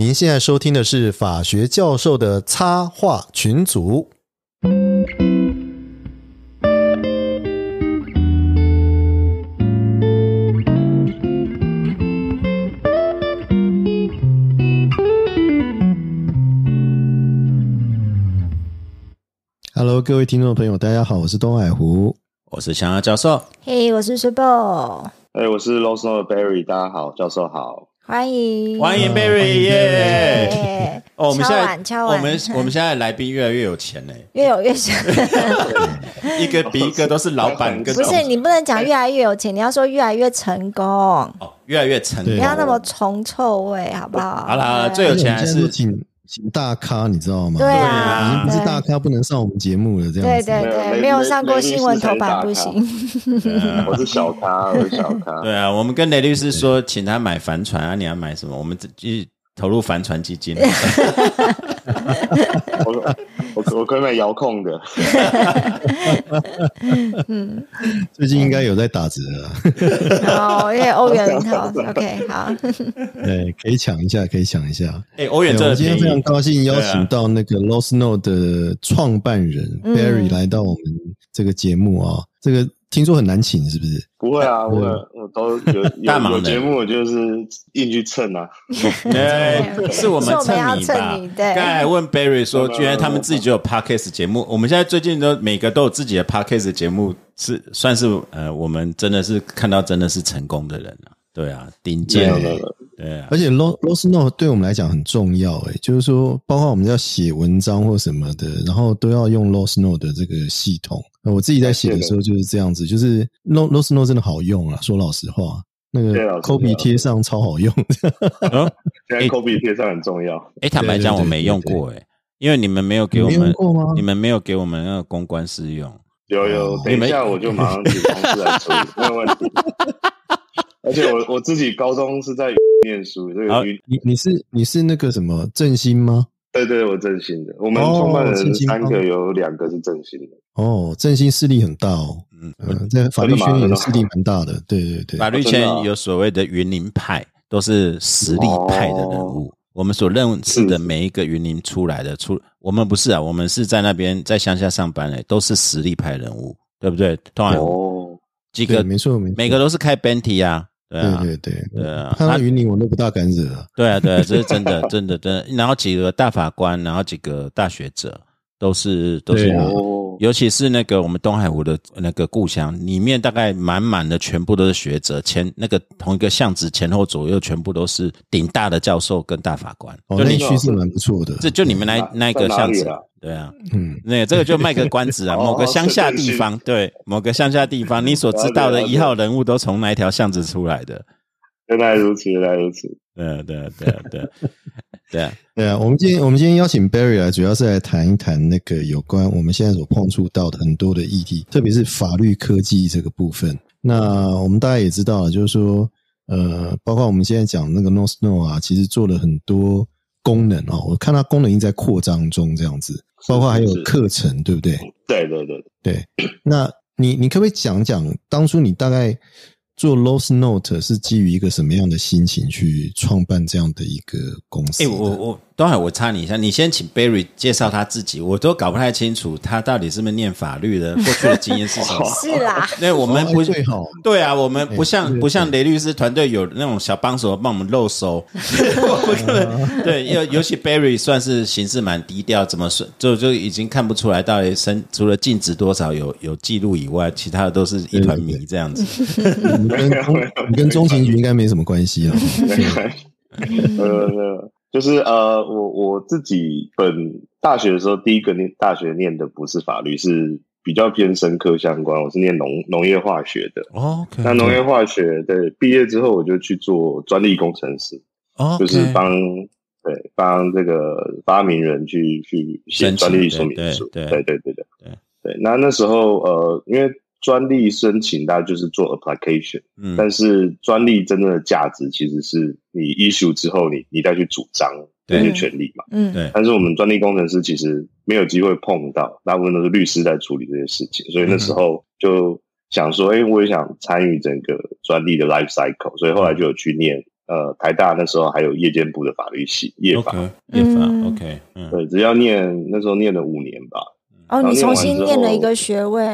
您现在收听的是法学教授的插画群组。Hello， 各位听众朋友，大家好，我是东海湖，我是翔耀教授，嘿、hey， 我是 Super， 嘿、hey， 我是 Lawsnote 的 Barry， 大家好，教授好。欢迎欢迎 Barry 耶！我们现在我们现在来宾越来越有钱嘞，越有越钱，一个比一个都是老板。不是你不能讲越来越有钱，你要说越来越成功哦，越来越成功，不要那么重臭味，好不好？好啦，最有钱还是请大咖，你知道吗？对啊，你不是大咖不能上我们节目了，这样子。对对对，没有上过新闻头版不行。我是小咖，我是小咖。对啊，我们跟雷律师说，请他买帆船啊，你要买什么？我们去投入帆船基金。我可以买遥控的。嗯，最近应该有在打折了。哦，因为欧元好 ，OK， 好。对，可以抢一下，可以抢一下。哎、欸，欧元真的便宜。我今天非常高兴邀请到那个 Lawsnote 的创办人、Barry 来到我们这个节目啊、哦。这个听说很难请，是不是？不会啊，我都有节目，我就是硬去蹭啊。对，是我们蹭你吧？刚才问 Barry 说，居然他们自己就有 podcast 节目。我们现在最近都每个都有自己的 podcast 节目，是算是我们真的是看到真的是成功的人了、啊。对啊，顶尖的。对啊，而且 Lawsnote 对我们来讲很重要、欸，就是说，包括我们要写文章或什么的，然后都要用 Lawsnote 的这个系统。我自己在写的时候就是这样子，就是 Lawsnote 真的好用啊，说老实话，那个 Kobe 贴上超好用的。现在 Kobe 贴上很重要。哎，坦白讲我没用过哎，因为你们没有给我们，你们没有给我们那个公关试用。有，等一下我就马上请公司来处理，没有问题。而且我自己高中是在念书，这个你是那个什么振兴吗？对对，我振兴的。我们创办人三个有两个是振兴的。哦，振兴势力很大哦，在法律圈也势力蛮大的，对对对。法律圈有所谓的云林派，都是实力派的人物。哦、我们所认识的每一个云林出来的，我们不是啊，我们是在那边在乡下上班嘞，都是实力派人物，对不对？通常哦，几个没错，每个都是开 Benty 啊。对啊，对对对，对啊，看到云林我都不大敢惹了。对啊，对啊，这是真的，真的，真的。然后几个大法官，然后几个大学者，都是、啊，尤其是那个我们东海湖的那个故乡，里面大概满满的全部都是学者，那个同一个巷子前后左右全部都是顶大的教授跟大法官。哦，就那区是蛮不错的。这就你们那个巷子。对啊，那这个就卖个关子啊，某个乡下地方，对，某个乡下地方，你所知道的一号人物都从哪一条巷子出来的？原来如此，原来如此。对对对对对对啊！我们今天邀请 Barry 来，主要是来谈一谈那个有关我们现在所碰触到的很多的议题，特别是法律科技这个部分。那我们大家也知道了，就是说，包括我们现在讲那个 Lawsnote 啊，其实做了很多功能哦，我看它功能已经在扩张中，这样子。包括还有课程，对不对？对对对对。那你可不可以讲讲当初你大概做 Lawsnote 是基于一个什么样的心情去创办这样的一个公司？当然我插你一下，你先请 Barry 介绍他自己，我都搞不太清楚他到底是不是念法律的，过去的经验是什么？是啦，对，我们不、哦、对啊，我们不像、欸、不像雷律师团队有那种小帮手帮我们漏收，对，尤其 Barry 算是行事蛮低调，怎么说就已经看不出来到底除了净值多少有记录以外，其他的都是一团迷这样子。你跟中情局应该没什么关系了。就是我自己本大学的时候，第一个念大学念的不是法律，是比较偏生科相关，我是念农业化学的。哦、okay, 那农业化学对毕业之后我就去做专利工程师。哦、okay, 就是帮这个发明人去写专利说明书。对对对对对。对，那时候因为专利申请大家就是做 application， 但是专利真正的价值其实是你 issue 之后你再去主张这些权利嘛。对。但是我们专利工程师其实没有机会碰到，大部分都是律师在处理这些事情，所以那时候就想说，我也想参与整个专利的 life cycle， 所以后来就有去念台大那时候还有夜间部的法律系，夜法，夜法 ，OK， 对，只要念那时候念了5年吧。哦，你重新念了一个学位，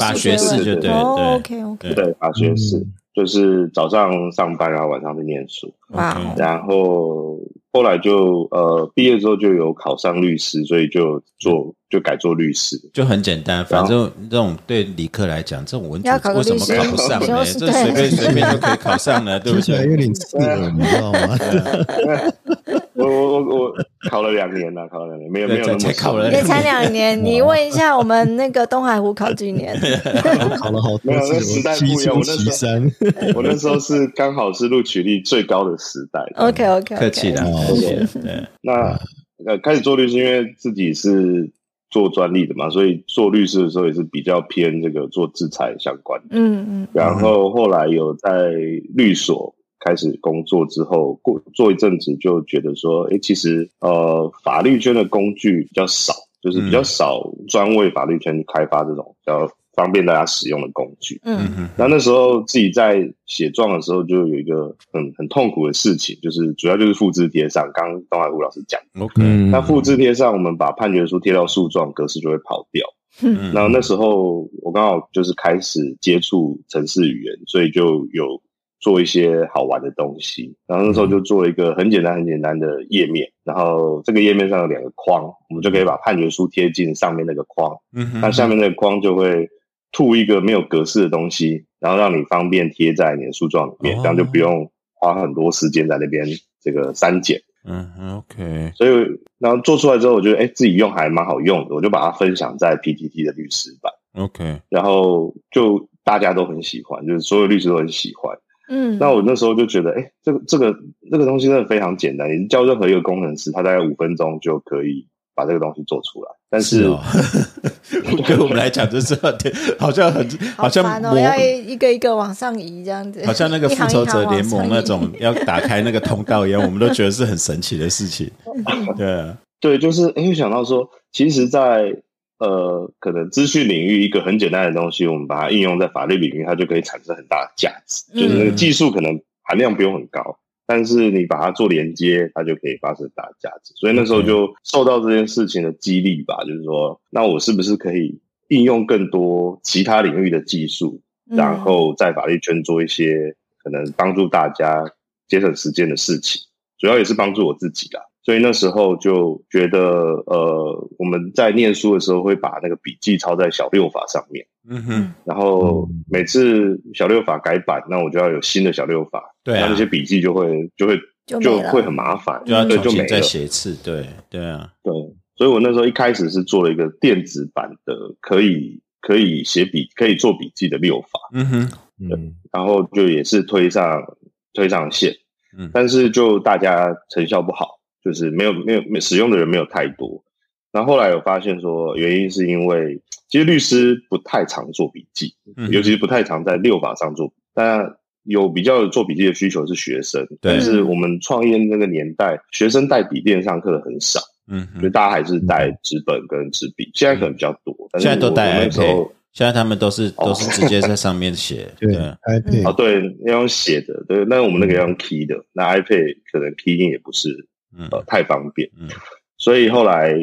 法学士就对，哦 ，OK，OK， 对，法学士就是早上上班，然后晚上去念书。哇，然后后来就毕业之后就有考上律师，所以就改做律师，就很简单。反正这种对理科来讲，这种文组为什么考不上呢？这随便就可以考上了，对不对？有点刺耳，你知道吗？我考了2年了，考了2年，没有那么久，也才2年。你问一下我们那个东海湖考几年？我考了好多次，时代不一样。我那时候是刚好是录取率最高的时代。OK， 客气啦，客气啦。那开始做律师，因为自己是做专利的嘛，所以做律师的时候也是比较偏这个做制裁相关的。然后后来有在律所开始工作之后，做一阵子就觉得说，其实法律圈的工具比较少，就是比较少专为法律圈开发这种比较方便大家使用的工具。那时候自己在写状的时候，就有一个很痛苦的事情，就是主要就是复制贴上。刚刚东海湖老师讲，那复制贴上，我们把判决书贴到诉状，格式就会跑掉。然后那时候我刚好就是开始接触程式语言，所以就有做一些好玩的东西，然后那时候就做一个很简单的页面，然后这个页面上有2个框，我们就可以把判决书贴进上面那个框，那下面那个框就会吐一个没有格式的东西，然后让你方便贴在你的诉状里面，这样就不用花很多时间在那边这个删减。OK， 所以然后做出来之后，我觉得自己用还蛮好用的，我就把它分享在 PTT 的律师版。OK， 然后就大家都很喜欢，就是所有律师都很喜欢。那我那时候就觉得，这个东西真的非常简单，你叫任何一个工程师，他大概5分钟就可以把这个东西做出来。但是对我们来讲，就是好像要一个往上移这样子，好像那个复仇者联盟那种要打开那个通道一样，我们都觉得是很神奇的事情。对，就是想到说，其实在可能资讯领域一个很简单的东西，我们把它应用在法律领域，它就可以产生很大的价值。就是那个技术可能含量不用很高，但是你把它做连接，它就可以发生很大的价值。所以那时候就受到这件事情的激励吧，就是说，那我是不是可以应用更多其他领域的技术，然后在法律圈做一些可能帮助大家节省时间的事情，主要也是帮助我自己啦。所以那时候就觉得，我们在念书的时候会把那个笔记抄在小六法上面，然后每次小六法改版，那我就要有新的小六法，那这些笔记就会很麻烦，就要重新再写一次，对，所以我那时候一开始是做了一个电子版的，可以写笔，可以做笔记的六法，然后就也是推上线，但是就大家成效不好。就是没有使用的人没有太多，然后后来有发现说，原因是因为其实律师不太常做笔记，尤其是不太常在六法上做。那有比较做笔记的需求是学生，但是我们创业那个年代，学生带笔电上课的很少，所以大家还是带纸本跟纸笔。现在可能比较多，但是现在都带 iPad， 现在他们都是直接在上面写，iPad， 对，要用写的，对，那我们那个要用 key 的，那 iPad 可能 key 也不是。太方便，所以后来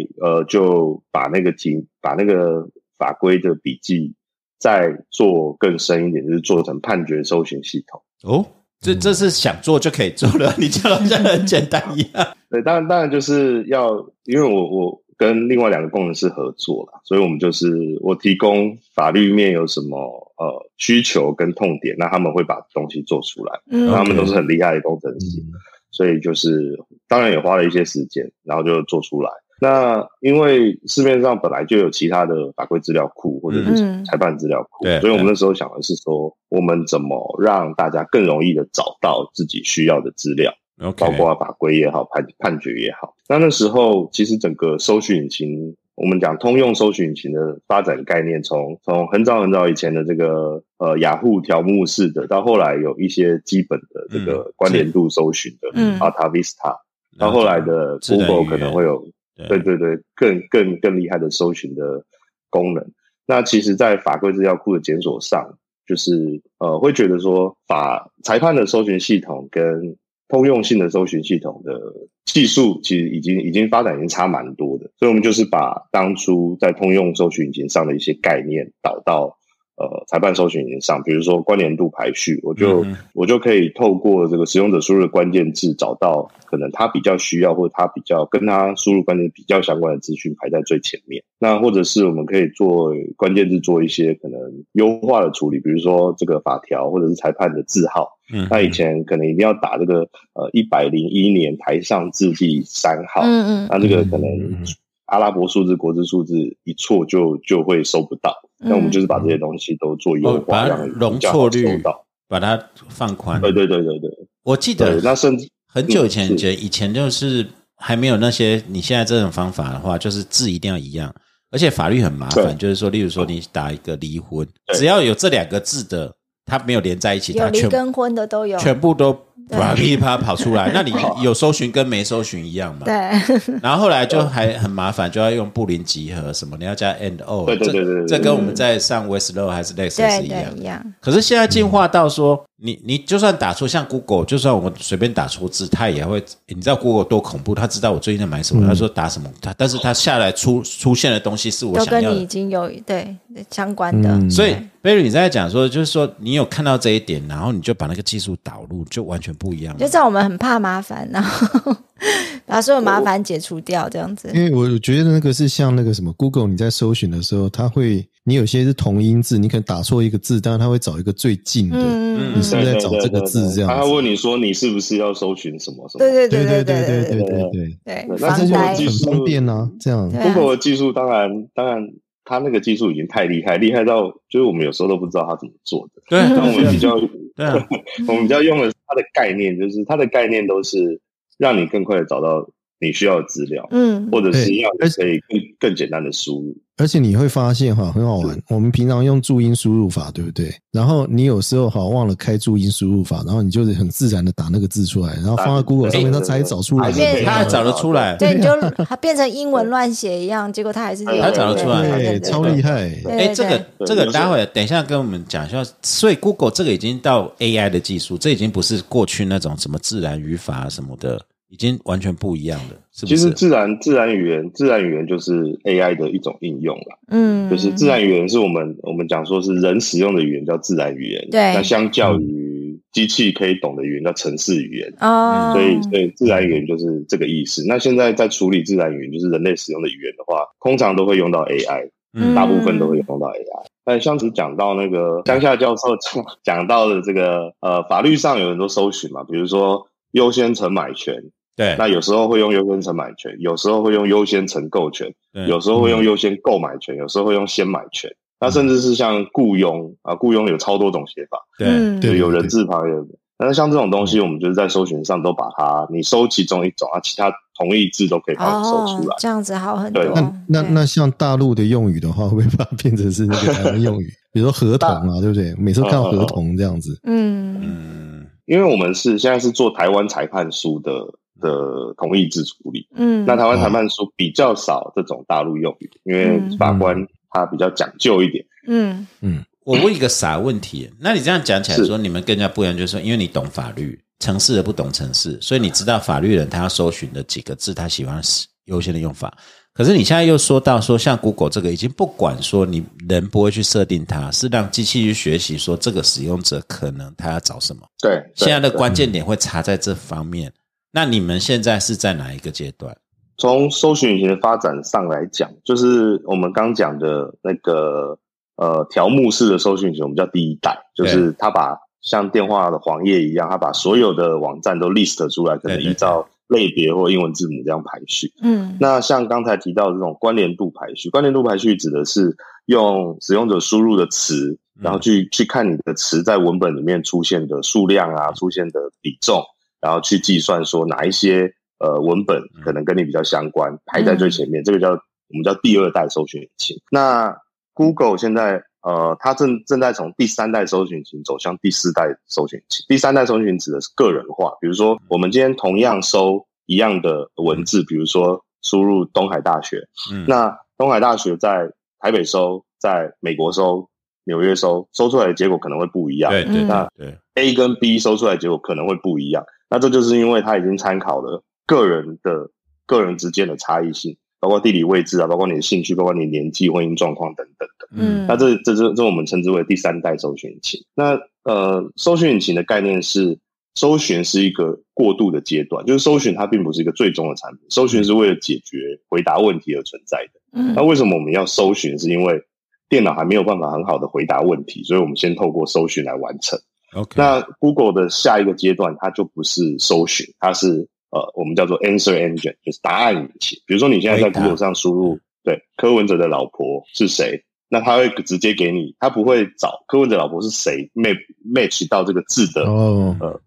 就把那个法规的笔记再做更深一点，就是做成判决搜寻系统。这是想做就可以做了，你讲好像很简单一样。对，当然就是要，因为我跟另外2个工程师合作啦，所以我们就是我提供法律面有什么需求跟痛点，那他们会把东西做出来，他们都是很厉害的工程师。所以就是当然也花了一些时间，然后就做出来。那因为市面上本来就有其他的法规资料库或者是裁判资料库，所以我们那时候想的是说，我们怎么让大家更容易的找到自己需要的资料，包括法规也好，判决也好。那时候其实整个搜寻引擎，我们讲通用搜寻引擎的发展概念，从很早以前的这个雅虎条目式的，到后来有一些基本的这个关联度搜寻的Alta Vista， 到后来的 Google 可能会有对更厉害的搜寻的功能。那其实在法规资料库的检索上，就是会觉得说裁判的搜寻系统跟通用性的搜寻系统的技术其实已经发展已经差蛮多的，所以我们就是把当初在通用搜寻引擎上的一些概念导到裁判搜寻引擎上，比如说关联度排序，我就可以透过这个使用者输入的关键字找到可能他比较需要或者他比较跟他输入关键比较相关的资讯排在最前面。那或者是我们可以做关键字做一些可能优化的处理，比如说这个法条或者是裁判的字号。那以前可能一定要打这个101年台上字第3号，那这个可能阿拉伯数字国字数字一错就会收不到，那我们就是把这些东西都做优化，让容错率把它放宽。对，我记得那甚至很久以前，以前就是还没有那些你现在这种方法的话，就是字一定要一样，而且法律很麻烦，就是说例如说你打一个离婚，只要有这两个字的它没有连在一起，有离跟婚的都有，全部都噼啪跑出来。那你有搜寻跟没搜寻一样嘛？对。然后后来就还很麻烦，就要用布林集合什么，你要加 and all。对。这跟我们在上 Westlaw 还是 Lexis 一样。对。可是现在进化到说，你就算打错，像 Google， 就算我们随便打错字，它也会。你知道 Google 多恐怖？它知道我最近在买什么，它说打什么，但是它下来出现的东西是我想要的，都跟你已经有对相关的，所以。Barry， 你在讲说，就是说你有看到这一点，然后你就把那个技术导入，就完全不一样了。就在我们很怕麻烦，然后把所有麻烦解除掉，这样子。因为我觉得那个是像那个什么 Google， 你在搜寻的时候，它会你有些是同音字，你可能打错一个字，但它会找一个最近的，你是不是在找这个字这样子？它会问你说你是不是要搜寻什么什么？对。那这些技术很方便啊，这样。Google 的技术当然。他那个技术已经太厉害到就是我们有时候都不知道他怎么做的。对，但我们比较我们比较用的是他的概念，就是他的概念都是让你更快的找到你需要的资料，或者是让你可以更简单的输入。而且你会发现哈，很好玩，我们平常用注音输入法，对不对？然后你有时候哈忘了开注音输入法，然后你就很自然的打那个字出来，然后放在 Google 上面，它才找出来，它还找得出来。对，你就它变成英文乱写一样，结果它还是它找得出来，对，超厉害。哎，这个待会等一下跟我们讲一下。所以 Google 这个已经到 AI 的技术，这已经不是过去那种什么自然语法什么的。已经完全不一样了，是不是？其实自然语言就是 AI 的一种应用啦。就是自然语言是我们讲说是人使用的语言叫自然语言，对。那相较于机器可以懂的语言叫程式语言，所以自然语言就是这个意思。那现在在处理自然语言，就是人类使用的语言的话，通常都会用到 AI。大部分都会用到 AI。但像是讲到那个乡下教授讲到的这个法律上有很多搜寻嘛，比如说优先承买权。对，那有时候会用优先承买权，有时候会用优先承购权，有时候会用优先购买权，有时候会用先买权。那甚至是像雇佣啊，雇佣有超多种写法，对，有人字旁有。但是像这种东西，我们就是在搜寻上都把它，你搜其中一种啊，其他同义字都可以把它搜出来，这样子好很多。那像大陆的用语的话，会不会把它变成是那个台湾用语？比如说合同啊，对不对？每次看到合同这样子，因为我们是现在是做台湾裁判书的同义字处理，那台湾裁判书比较少这种大陆用语，因为法官他比较讲究一点。我问一个傻问题，那你这样讲起来说，你们更加不一样，就是说因为你懂法律，程式的不懂程式，所以你知道法律人他要搜寻的几个字，他喜欢优先的用法。可是你现在又说到说，像 Google 这个已经不管说你人不会去设定它，是让机器去学习说这个使用者可能他要找什么。对，现在的关键点会查在这方面。那你们现在是在哪一个阶段？从搜寻引擎的发展上来讲，就是我们刚讲的那个条目式的搜寻引擎，我们叫第一代，就是它把像电话的黄页一样，它把所有的网站都 list 出来，可能依照类别或英文字母这样排序。那像刚才提到的这种关联度排序，关联度排序指的是用使用者输入的词，然后去看你的词在文本里面出现的数量啊，出现的比重。然后去计算说哪一些文本可能跟你比较相关，排在最前面，这个叫我们叫第二代搜寻引擎。那 Google 现在它正在从第三代搜寻引擎走向第四代搜寻引擎。第三代搜寻引擎指的是个人化，比如说我们今天同样搜一样的文字，比如说输入东海大学，那东海大学在台北搜，在美国搜，纽约收出来的结果可能会不一样。对对，那 A 跟 B 收出来的结果可能会不一样。那这就是因为它已经参考了个人之间的差异性，包括地理位置啊，包括你的兴趣，包括你年纪、婚姻状况等等的。嗯，那这我们称之为第三代搜寻引擎。那搜寻引擎的概念是，搜寻是一个过渡的阶段，就是搜寻它并不是一个最终的产品，搜寻是为了解决回答问题而存在的。嗯，那为什么我们要搜寻？是因为电脑还没有办法很好的回答问题，所以我们先透过搜寻来完成。Okay. 那 Google 的下一个阶段，它就不是搜寻，它是我们叫做 answer engine， 就是答案引擎。比如说你现在在 Google 上输入对柯文哲的老婆是谁，那他会直接给你，他不会找柯文哲老婆是谁 match 到这个字的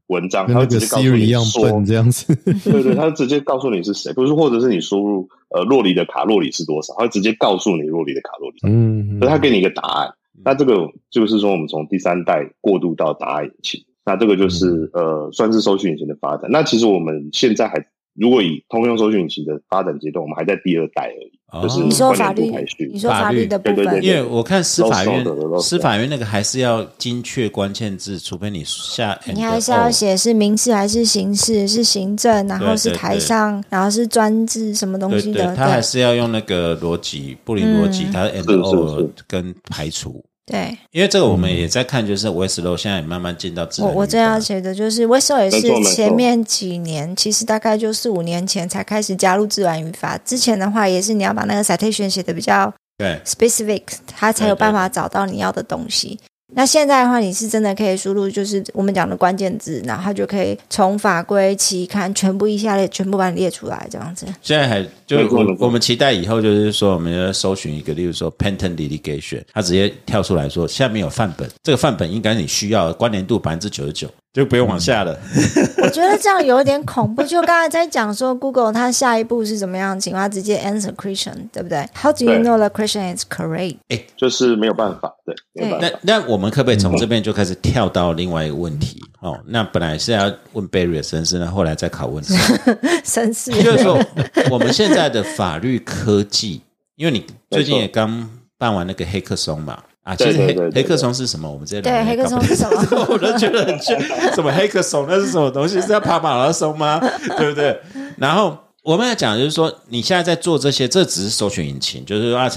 文章，他会直接告诉你说这样子，对对，他直接告诉你是谁，不是或者是你输入洛里的卡洛里是多少，他会直接告诉你洛里的卡洛里，嗯，所以他给你一个答案。那这个就是说我们从第三代过渡到答案引擎，那这个就是算是搜寻引擎的发展。那其实我们现在还如果以通用搜寻引擎的发展阶段，我们还在第二代而已。哦，就是你说法律的部分，对对对，因为我看司法院那个还是要精确关键字，除非你下你还是要写是民事还是刑事，是行政，然后是台上，对对对，然后是专制什么东西的，对对对，他还是要用那个逻辑布林逻辑，他的 and or 跟排除。对，因为这个我们也在看，就是 Westlaw 现在也慢慢进到智能语法。我这样写的就是 Westlaw 也是前面几年，其实大概就4-5年前才开始加入自然语法。之前的话也是你要把那个 citation 写的比较 specific， 它才有办法找到你要的东西。对对，那现在的话你是真的可以输入就是我们讲的关键字，然后它就可以从法规期刊全部一下列，全部把你列出来这样子。现在还就我们期待以后就是说我们要搜寻一个例如说 patent litigation， 它直接跳出来说下面有范本，这个范本应该你需要关联度 99%， 就不用往下了。我觉得这样有点恐怖，就刚才在讲说 Google 它下一步是怎么样，请它直接 answer question， 对不对？ How do you know the question is correct？ 就是没有办法，对，没有办法。那我们可不可以从这边就开始跳到另外一个问题？哦，那本来是要问 Barry 的身世，那后来再拷问身世，就是说我们现在的法律科技，因为你最近也刚办完那个黑客松嘛，啊，其实黑客松是什么？我们这对黑客松是什么？我都觉得很炫，什么黑客松那是什么东西？是要爬马拉松吗？对不对？然后我们要讲就是说，你现在在做这些，这只是搜寻引擎，就是说啊，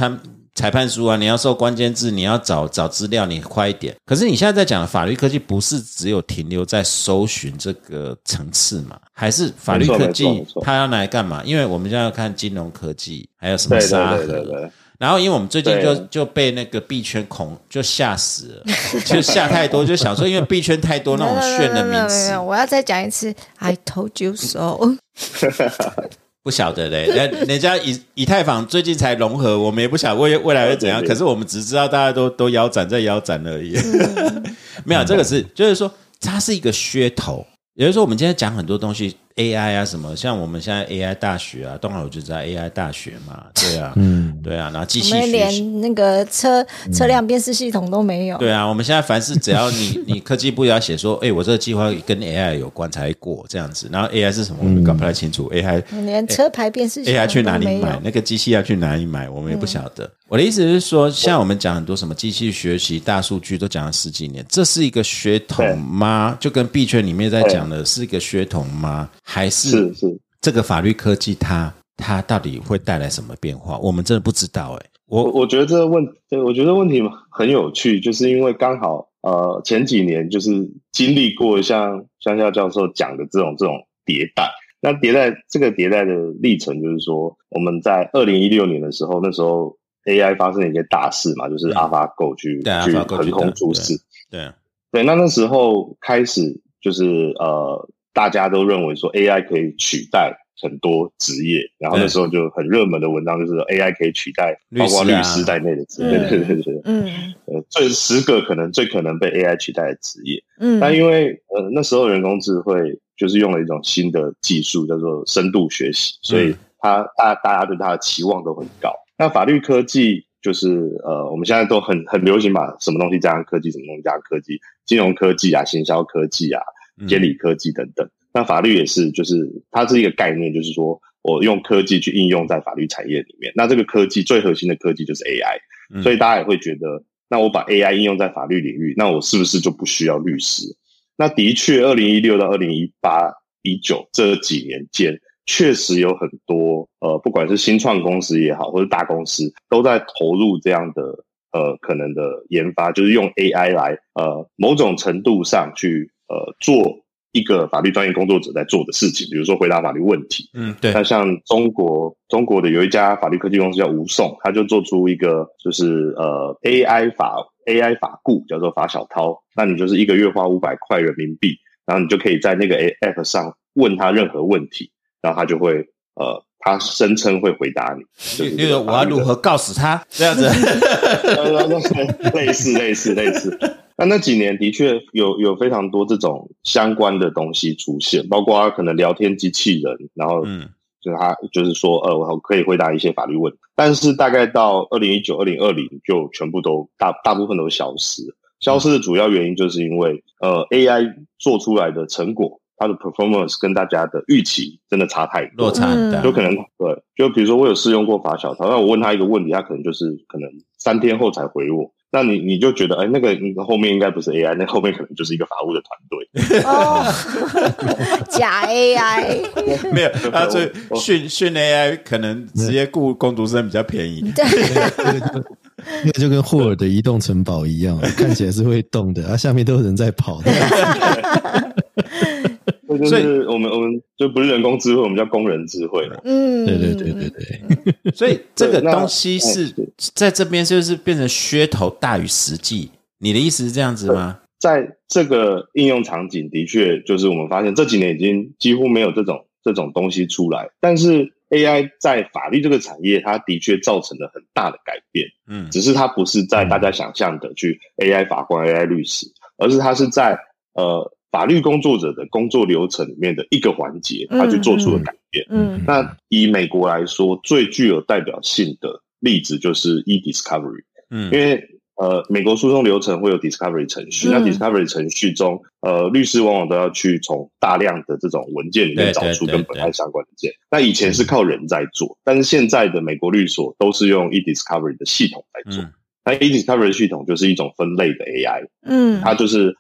裁判书啊，你要搜关键字，你要找资料，你快一点。可是你现在在讲的法律科技，不是只有停留在搜寻这个层次嘛？还是法律科技它要拿来干嘛？因为我们现在要看金融科技，还有什么沙盒？对对对对对对，然后因为我们最近就被那个币圈就吓死了，就吓太多，就想说因为币圈太多那种炫的名词。我要再讲一次 I told you so。 不晓得嘞，人家以太坊最近才融合，我们也不晓得未来会怎样，可是我们只知道大家都腰斩在腰斩而已。没有，这个是就是说它是一个噱头，也就是说我们今天讲很多东西 AI 啊什么，像我们现在 AI 大学啊，当然我就知道 AI 大学嘛，对啊，嗯，对啊，然后机器学习，我们连那个车辆辨识系统都没有，对啊，我们现在凡是只要你科技部要写说我这个计划跟 AI 有关才过这样子，然后 AI 是什么我们搞不太清楚， AI 连车牌辨识系统都没有， AI 去哪里买，那个机器要去哪里买我们也不晓得。我的意思是说，像我们讲很多什么机器学习大数据都讲了10几年，这是一个噱头吗？就跟币圈里面在讲的是一个噱头吗？还是这个法律科技它到底会带来什么变化？我们真的不知道。我觉得这个问题很有趣，就是因为刚好前几年就是经历过像乡下教授讲的这种迭代。那迭代的历程就是说，我们在2016年的时候，那时候 AI 发生了一些大事嘛，就是 Alpha Go 去横空出世。对对，那时候开始就是大家都认为说 AI 可以取代很多职业，然后那时候就很热门的文章就是 AI 可以取代包括律师在内的职业，对对对，嗯，10个最可能被 AI 取代的职业。嗯，但因为那时候人工智慧就是用了一种新的技术叫做深度学习，所以大家对它的期望都很高。那法律科技就是我们现在都很流行把什么东西加上科技，什么东西加上科技，金融科技啊，行销科技啊，监理科技等等。那法律也是，就是它是一个概念，就是说我用科技去应用在法律产业里面。那这个科技最核心的科技就是 AI， 所以大家也会觉得那我把 AI 应用在法律领域，那我是不是就不需要律师？那的确2016到2018、19这几年间确实有很多不管是新创公司也好，或者大公司都在投入这样的可能的研发，就是用 AI 来某种程度上去做一个法律专业工作者在做的事情，比如说回答法律问题。嗯，对。那像中国的有一家法律科技公司叫吴颂，他就做出一个就是AI 法顾叫做法小涛，那你就是一个月花500块人民币，然后你就可以在那个 App 上问他任何问题。然后他就会他声称会回答你，就是这个我要如何告死他这样子类似。那几年的确有非常多这种相关的东西出现，包括可能聊天机器人，然后就是他就是说我可以回答一些法律问题，但是大概到2019 2020就全部都大部分都消失的主要原因就是因为AI 做出来的成果，它的 performance 跟大家的预期真的差太多，落差很大。就可能对，就比如说我有试用过法小涛，那我问他一个问题，他可能3天后才回我，那你就觉得那个后面应该不是 AI， 那后面可能就是一个法务的团队。哦，假 AI 没有，他所以训 AI 可能直接雇工读生比较便宜。对。那就跟霍尔的移动城堡一样，看起来是会动的，下面都有人在跑的。就是我们就不是人工智慧，我们叫工人智慧嘛。嗯，对。所以这个东西是在这边就是变成噱头大于实际，你的意思是这样子吗？在这个应用场景的确就是我们发现这几年已经几乎没有这种东西出来，但是 AI 在法律这个产业它的确造成了很大的改变。嗯，只是它不是在大家想象的去 AI 法官 AI 律师，而是它是在法律工作者的工作流程里面的一个环节，他去做出了改变。那以美国来说，最具有代表性的例子就是 e-discovery。因为美国诉讼流程会有 discovery 程序，那 discovery 程序中，律师往往都要去从大量的这种文件里面找出跟本案相关的文件。那以前是靠人在做，但是现在的美国律所都是用 e-discovery 的系统在做。那 e-discovery 系统就是一种分类的 AI。它就是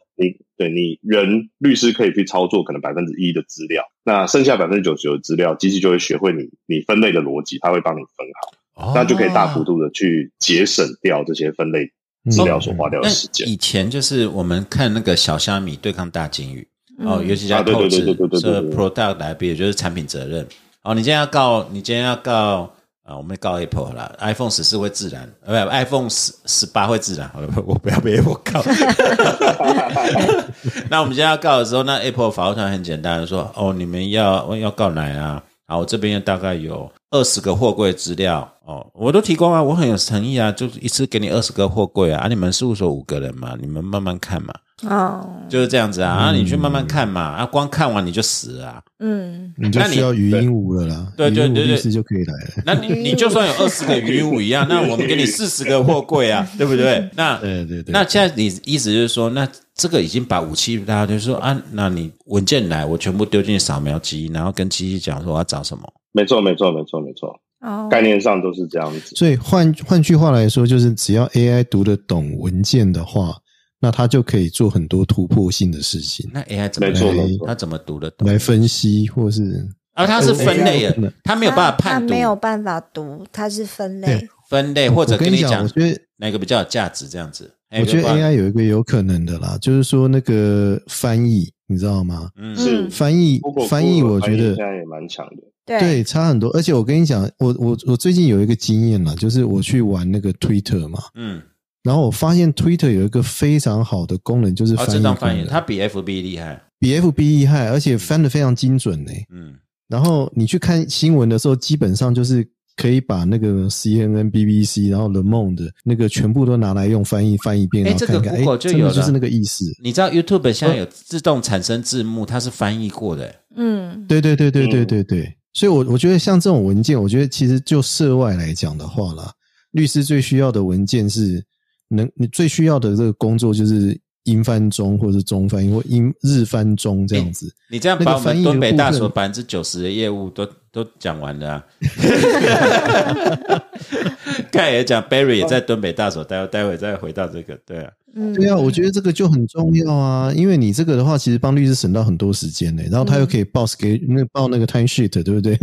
你人律师可以去操作可能 1% 的资料，那剩下 99% 的资料机器就会学会你分类的逻辑，它会帮你分好，那就可以大幅度的去节省掉这些分类资料所花掉的时间。以前就是我们看那个小虾米对抗大金鱼，尤其叫透支，这 product liability 就是产品责任。你今天要告，我们告 Apple 啦， iPhone 14会自燃，iPhone 18会自燃，好了，我不要被 Apple 告。那我们现在要告的时候，那 Apple 法务团很简单的说，你们要告哪啊？好，我这边大概有20个货柜资料，我都提供啊，我很有诚意啊，就一次给你20个货柜啊，你们事务所5个人嘛，你们慢慢看嘛。就是这样子啊，你去慢慢看嘛，光看完你就死了啊。你就需要语音武了啦，对，律师就可以来了。那你就算有20个语音武一样，那我们给你40个货柜啊，对不对？那对。那现在你意思就是说，那这个已经把武器大家就说啊，那你文件来，我全部丢进扫描机，然后跟机器讲说我要找什么。没错。概念上都是这样子。所以换句话来说，就是只要 AI 读得懂文件的话，那他就可以做很多突破性的事情。那 AI 怎么他怎么读得懂？来分析或是他是分类的，他没有办法判读，他没有办法读，他是分类或者跟你讲，我觉得哪个比较有价值这样子。我觉得 AI 有一个有可能的啦，就是说那个翻译，你知道吗？翻译我觉得现在也蛮强的。对，差很多。而且我跟你讲，我最近有一个经验啦，就是我去玩那个 Twitter 嘛，然后我发现 Twitter 有一个非常好的功能，就是翻译功能。它比 FB 厉害，而且翻得非常精准欸。然后你去看新闻的时候，基本上就是可以把那个 CNN、BBC， 然后 The Monde 那个全部都拿来用翻译一遍，然后看看，这个就是那个意思。你知道 YouTube 现在有自动产生字幕，它是翻译过的欸。对。所以我觉得像这种文件，我觉得其实就涉外来讲的话啦，律师最需要的文件是你最需要的这个工作就是英翻中或是中翻英或英日翻中这样子、欸、你这样把我们东北大所 90% 的业务都讲完了啊刚才也讲 Barry 也在东北大所待会再回到这个对啊对啊，我觉得这个就很重要啊，因为你这个的话其实帮律师省到很多时间、欸、然后他又可以报那个 time sheet 对不对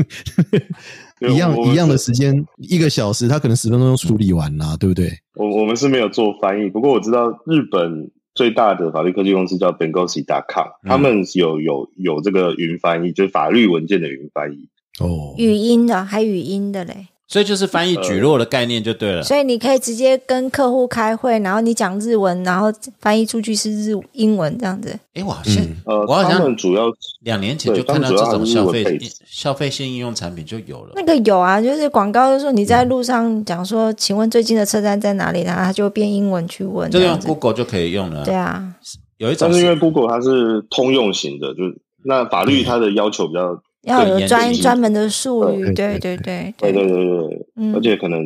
一样的时间1个小时他可能10分钟处理完啦、啊、对不对我们是没有做翻译，不过我知道日本最大的法律科技公司叫 Bengoshi.com、嗯、他们有这个云翻译，就是法律文件的云翻译哦，语音的还语音的嘞，所以就是翻译蒟蒻的概念就对了，所以你可以直接跟客户开会，然后你讲日文，然后翻译出去是英文这样子。诶，我好像他们主要2年前就看到这种消费性应用产品就有了。那个有啊，就是广告就说你在路上讲说、嗯、请问最近的车站在哪里，然后它就会变英文去问。这用 Google 就可以用了。对啊，有一种，但是因为 Google 它是通用型的，就是那法律它的要求比较。要有专门的术语，对对对对对对、嗯、而且可能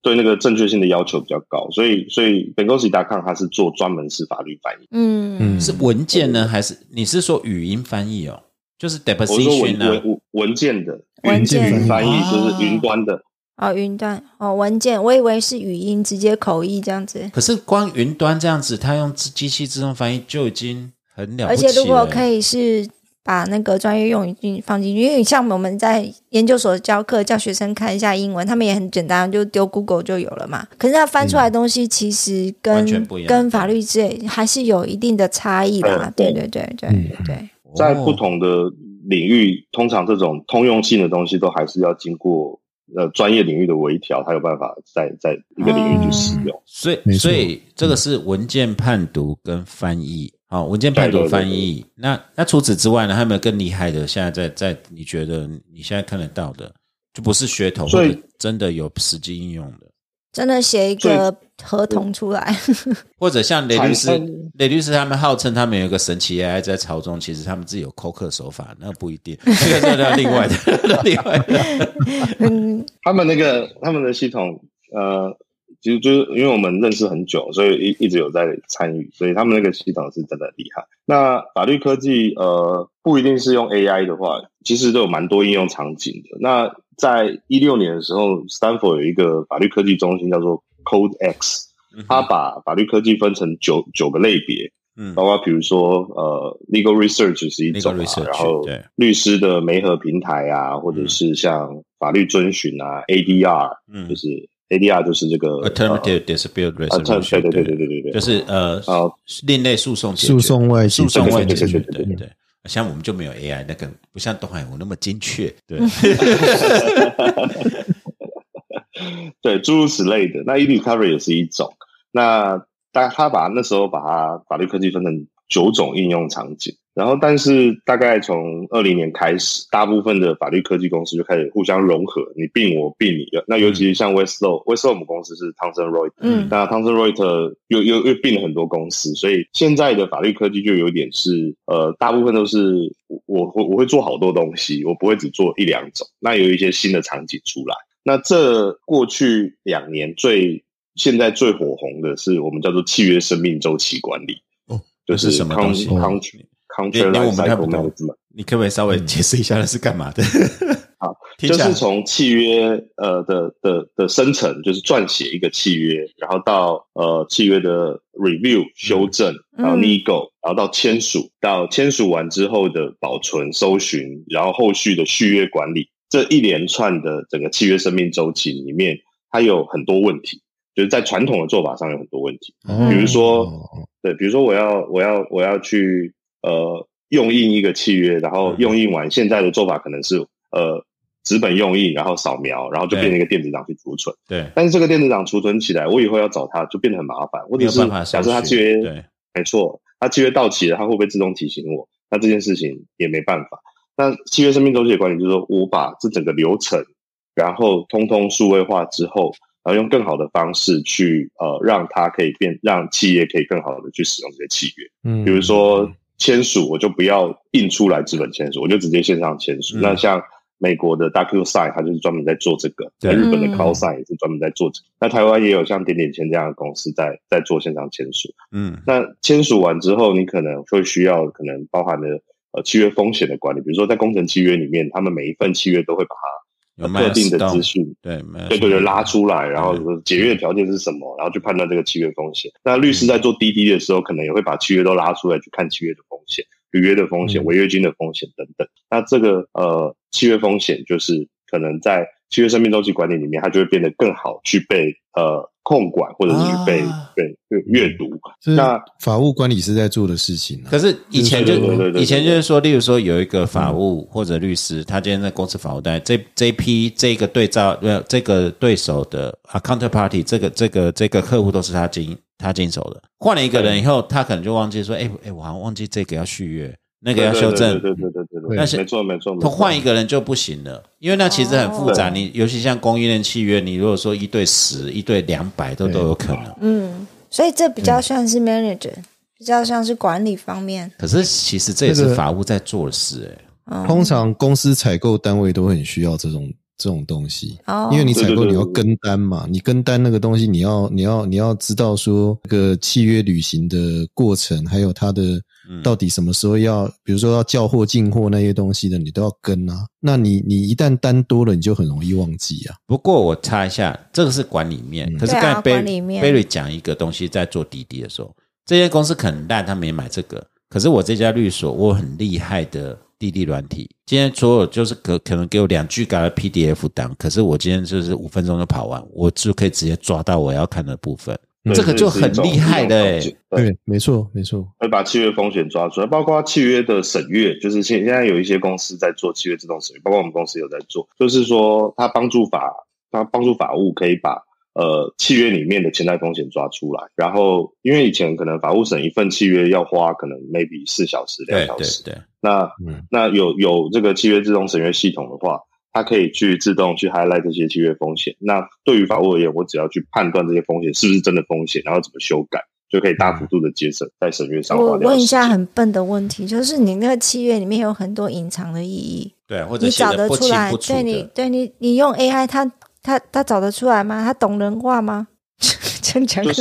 对那个正确性的要求比较高，所以 Bengoshi.com 它是做专门是法律翻译，嗯，是文件呢还是你是说语音翻译哦？就是 deposition 啊，文件的文件翻译就是云端的哦，云端哦，文件我以为是语音直接口译这样子，可是光云端这样子，它用机器自动翻译就已经很了不起了，而且如果可以是。把那个专业用语放进去，因为像我们在研究所教课，叫学生看一下英文，他们也很简单，就丢 Google 就有了嘛。可是他翻出来的东西其实跟法律之类还是有一定的差异啦、嗯。对对对对对、嗯，在不同的领域，通常这种通用性的东西都还是要经过专业领域的微调，才有办法在一个领域去使用。嗯、所以这个是文件判读跟翻译。好、哦，文件判读翻译。那除此之外呢，还有没有更厉害的？现在在你觉得你现在看得到的，就不是噱头，或者真的有实际应用的，真的写一个合同出来，或者像雷律师他们号称他们有一个神奇 AI 在朝中，其实他们自己有扣客手法，那不一定，那个是另外的。他们的系统其实就是因为我们认识很久，所以一直有在参与，所以他们那个系统是真的厉害。那法律科技不一定是用 AI 的话，其实都有蛮多应用场景的。那在16年的时候 Stanford 有一个法律科技中心叫做 CodeX， 他把法律科技分成九个类别，包括比如说legal research 是一种、啊 research, 然后律师的媒合平台啊，或者是像法律遵循啊 ADR， 就是ADR 就是这个 alternative dispute resolution， 对，就是另类诉讼外解决，对，像我们就没有 AI， 那个不像东海我那么精确，对，对，诸如此类的。那 e-discovery 也是一种，那他把那时候把它法律科技分成9种应用场景，然后但是大概从20年开始，大部分的法律科技公司就开始互相融合，你并我并你。那尤其像 Westlaw 我们公司是 Thomson Reuters， 那 Thomson Reuters 又并了很多公司，所以现在的法律科技就有点是大部分都是我会做好多东西，我不会只做1-2种，那有一些新的场景出来。那这过去2年现在最火红的是我们叫做契约生命周期管理。就是什么东西 ？Contract Life Cycle Management， 你可不可以稍微解释一下那是干嘛的？好，就是从契约的生成，就是撰写一个契约，然后到契约的 review 修正，然后 legal， 然后到签署，到签署完之后的保存、搜寻，然后后续的续约管理，这一连串的整个契约生命周期里面，它有很多问题。就是在传统的做法上有很多问题，比如说我要去用印一个契约，然后用印完，现在的做法可能是纸本用印，然后扫描，然后就变成一个电子档去储存。对，但是这个电子档储存起来，我以后要找它就变得很麻烦。或者是假设它契约没错，它契约到期了，它会不会自动提醒我？那这件事情也没办法。那契约生命周期的管理就是说我把这整个流程，然后通数位化之后。然后用更好的方式去让它可以让企业可以更好的去使用这些契约。比如说签署，我就不要印出来纸本签署，我就直接线上签署。那像美国的 DocuSign 它就是专门在做这个，对，日本的 CallSign 也是专门在做这个，那台湾也有像点点签这样的公司在做线上签署。嗯，那签署完之后，你可能会需要可能包含了契约风险的管理，比如说在工程契约里面，他们每一份契约都会把它特定的资讯对拉出来，然后解约条件是什么，然后去判断这个契约风险。那律师在做DD的时候，可能也会把契约都拉出来去看契约的风险、履约的风险、违约金的风险等等。那这个契约风险就是可能在契约生命周期管理里面，它就会变得更好去被控管，或者是去被阅读。那法务管理是在做的事情啊。可是以前就是说，例如说有一个法务或者律师，他今天在公司法务单位，这个对手的 counterparty， 这个客户都是他经手的。换了一个人以后，他可能就忘记说，我好像忘记这个要续约，那个要修正，对，但是没错，换一个人就不行了，因为那其实很复杂。你尤其像供应链契约，你如果说1:10、1:200都有可能。嗯，所以这比较像是 manager，比较像是管理方面。可是其实这也是法务在做的事。通常公司采购单位都很需要这种东西，因为你采购你要跟单嘛，你跟单那个东西你要知道说这个契约履行的过程，还有它的到底什么时候要，比如说要交货进货那些东西的，你都要跟啊。那你一旦单多了，你就很容易忘记啊。不过我插一下，这个是管理面，可是刚才 Barry 讲一个东西，在做滴滴的时候，这些公司很烂，他没买这个，可是我这家律所，我很厉害的滴滴软体，今天所有就是可能给我2GB的 PDF 档，可是我今天就是5分钟就跑完，我就可以直接抓到我要看的部分，这个就很厉害的对，没错，会把契约风险抓出来，包括契约的审阅，就是现在有一些公司在做契约自动审阅，包括我们公司有在做，就是说它帮助法务可以把契约里面的潜在风险抓出来，然后因为以前可能法务审一份契约要花可能 maybe 4小时、2小时，对，那有这个契约自动审阅系统的话，它可以去自动去 highlight 这些契约风险。那对于法务而言，我只要去判断这些风险是不是真的风险，然后怎么修改，就可以大幅度的节省在审阅上。我问一下很笨的问题，就是你那个契约里面有很多隐藏的意义，对，或者写的不清不楚的，你用 AI 他找得出来吗？他懂人话吗？就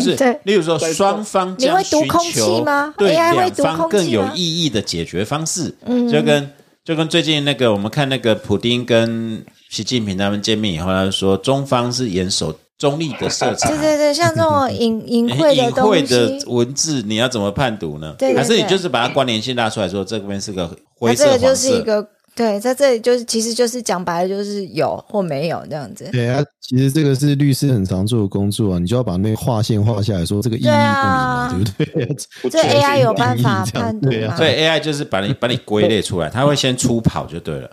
是对，例如说双方将需求对两方更有意义的解决方式，就跟最近那个我们看那个普丁跟习近平他们见面以后，他说中方是严守中立的色彩，对，像这种隐晦的东西，隐晦的文字，你要怎么判读呢？对，还是你就是把它关联性拉出来说，这边是个灰色、黄色，这个就是一个。对，在这里就是其实就是讲白了，就是有或没有这样子。对啊，其实这个是律师很常做的工作啊，你就要把那个划线划下来，说这个意义不明嘛，对不对？这 AI 有办法判断吗？所以 AI 就是把你归类出来，它会先初跑就对了。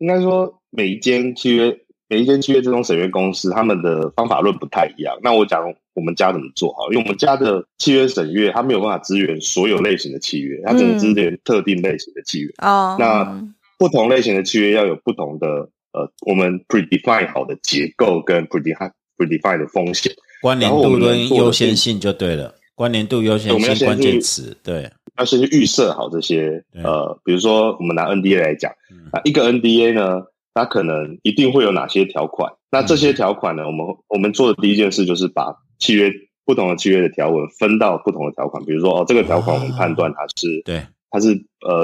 应该说每一间契约自动审阅公司，他们的方法论不太一样。那我讲我们家怎么做好，因为我们家的契约审阅，它没有办法支援所有类型的契约，它只能支援特定类型的契约。那不同类型的契约要有不同的我们 predefine 好的结构跟 predefine 的风险关联度跟优先性就对了，关联度优先性关键词，对，要先去预设好这些比如说我们拿 NDA 来讲，那一个 NDA 呢，它可能一定会有哪些条款，那这些条款呢，我们做的第一件事就是把契约不同的契约的条文分到不同的条款，比如说这个条款我们判断它是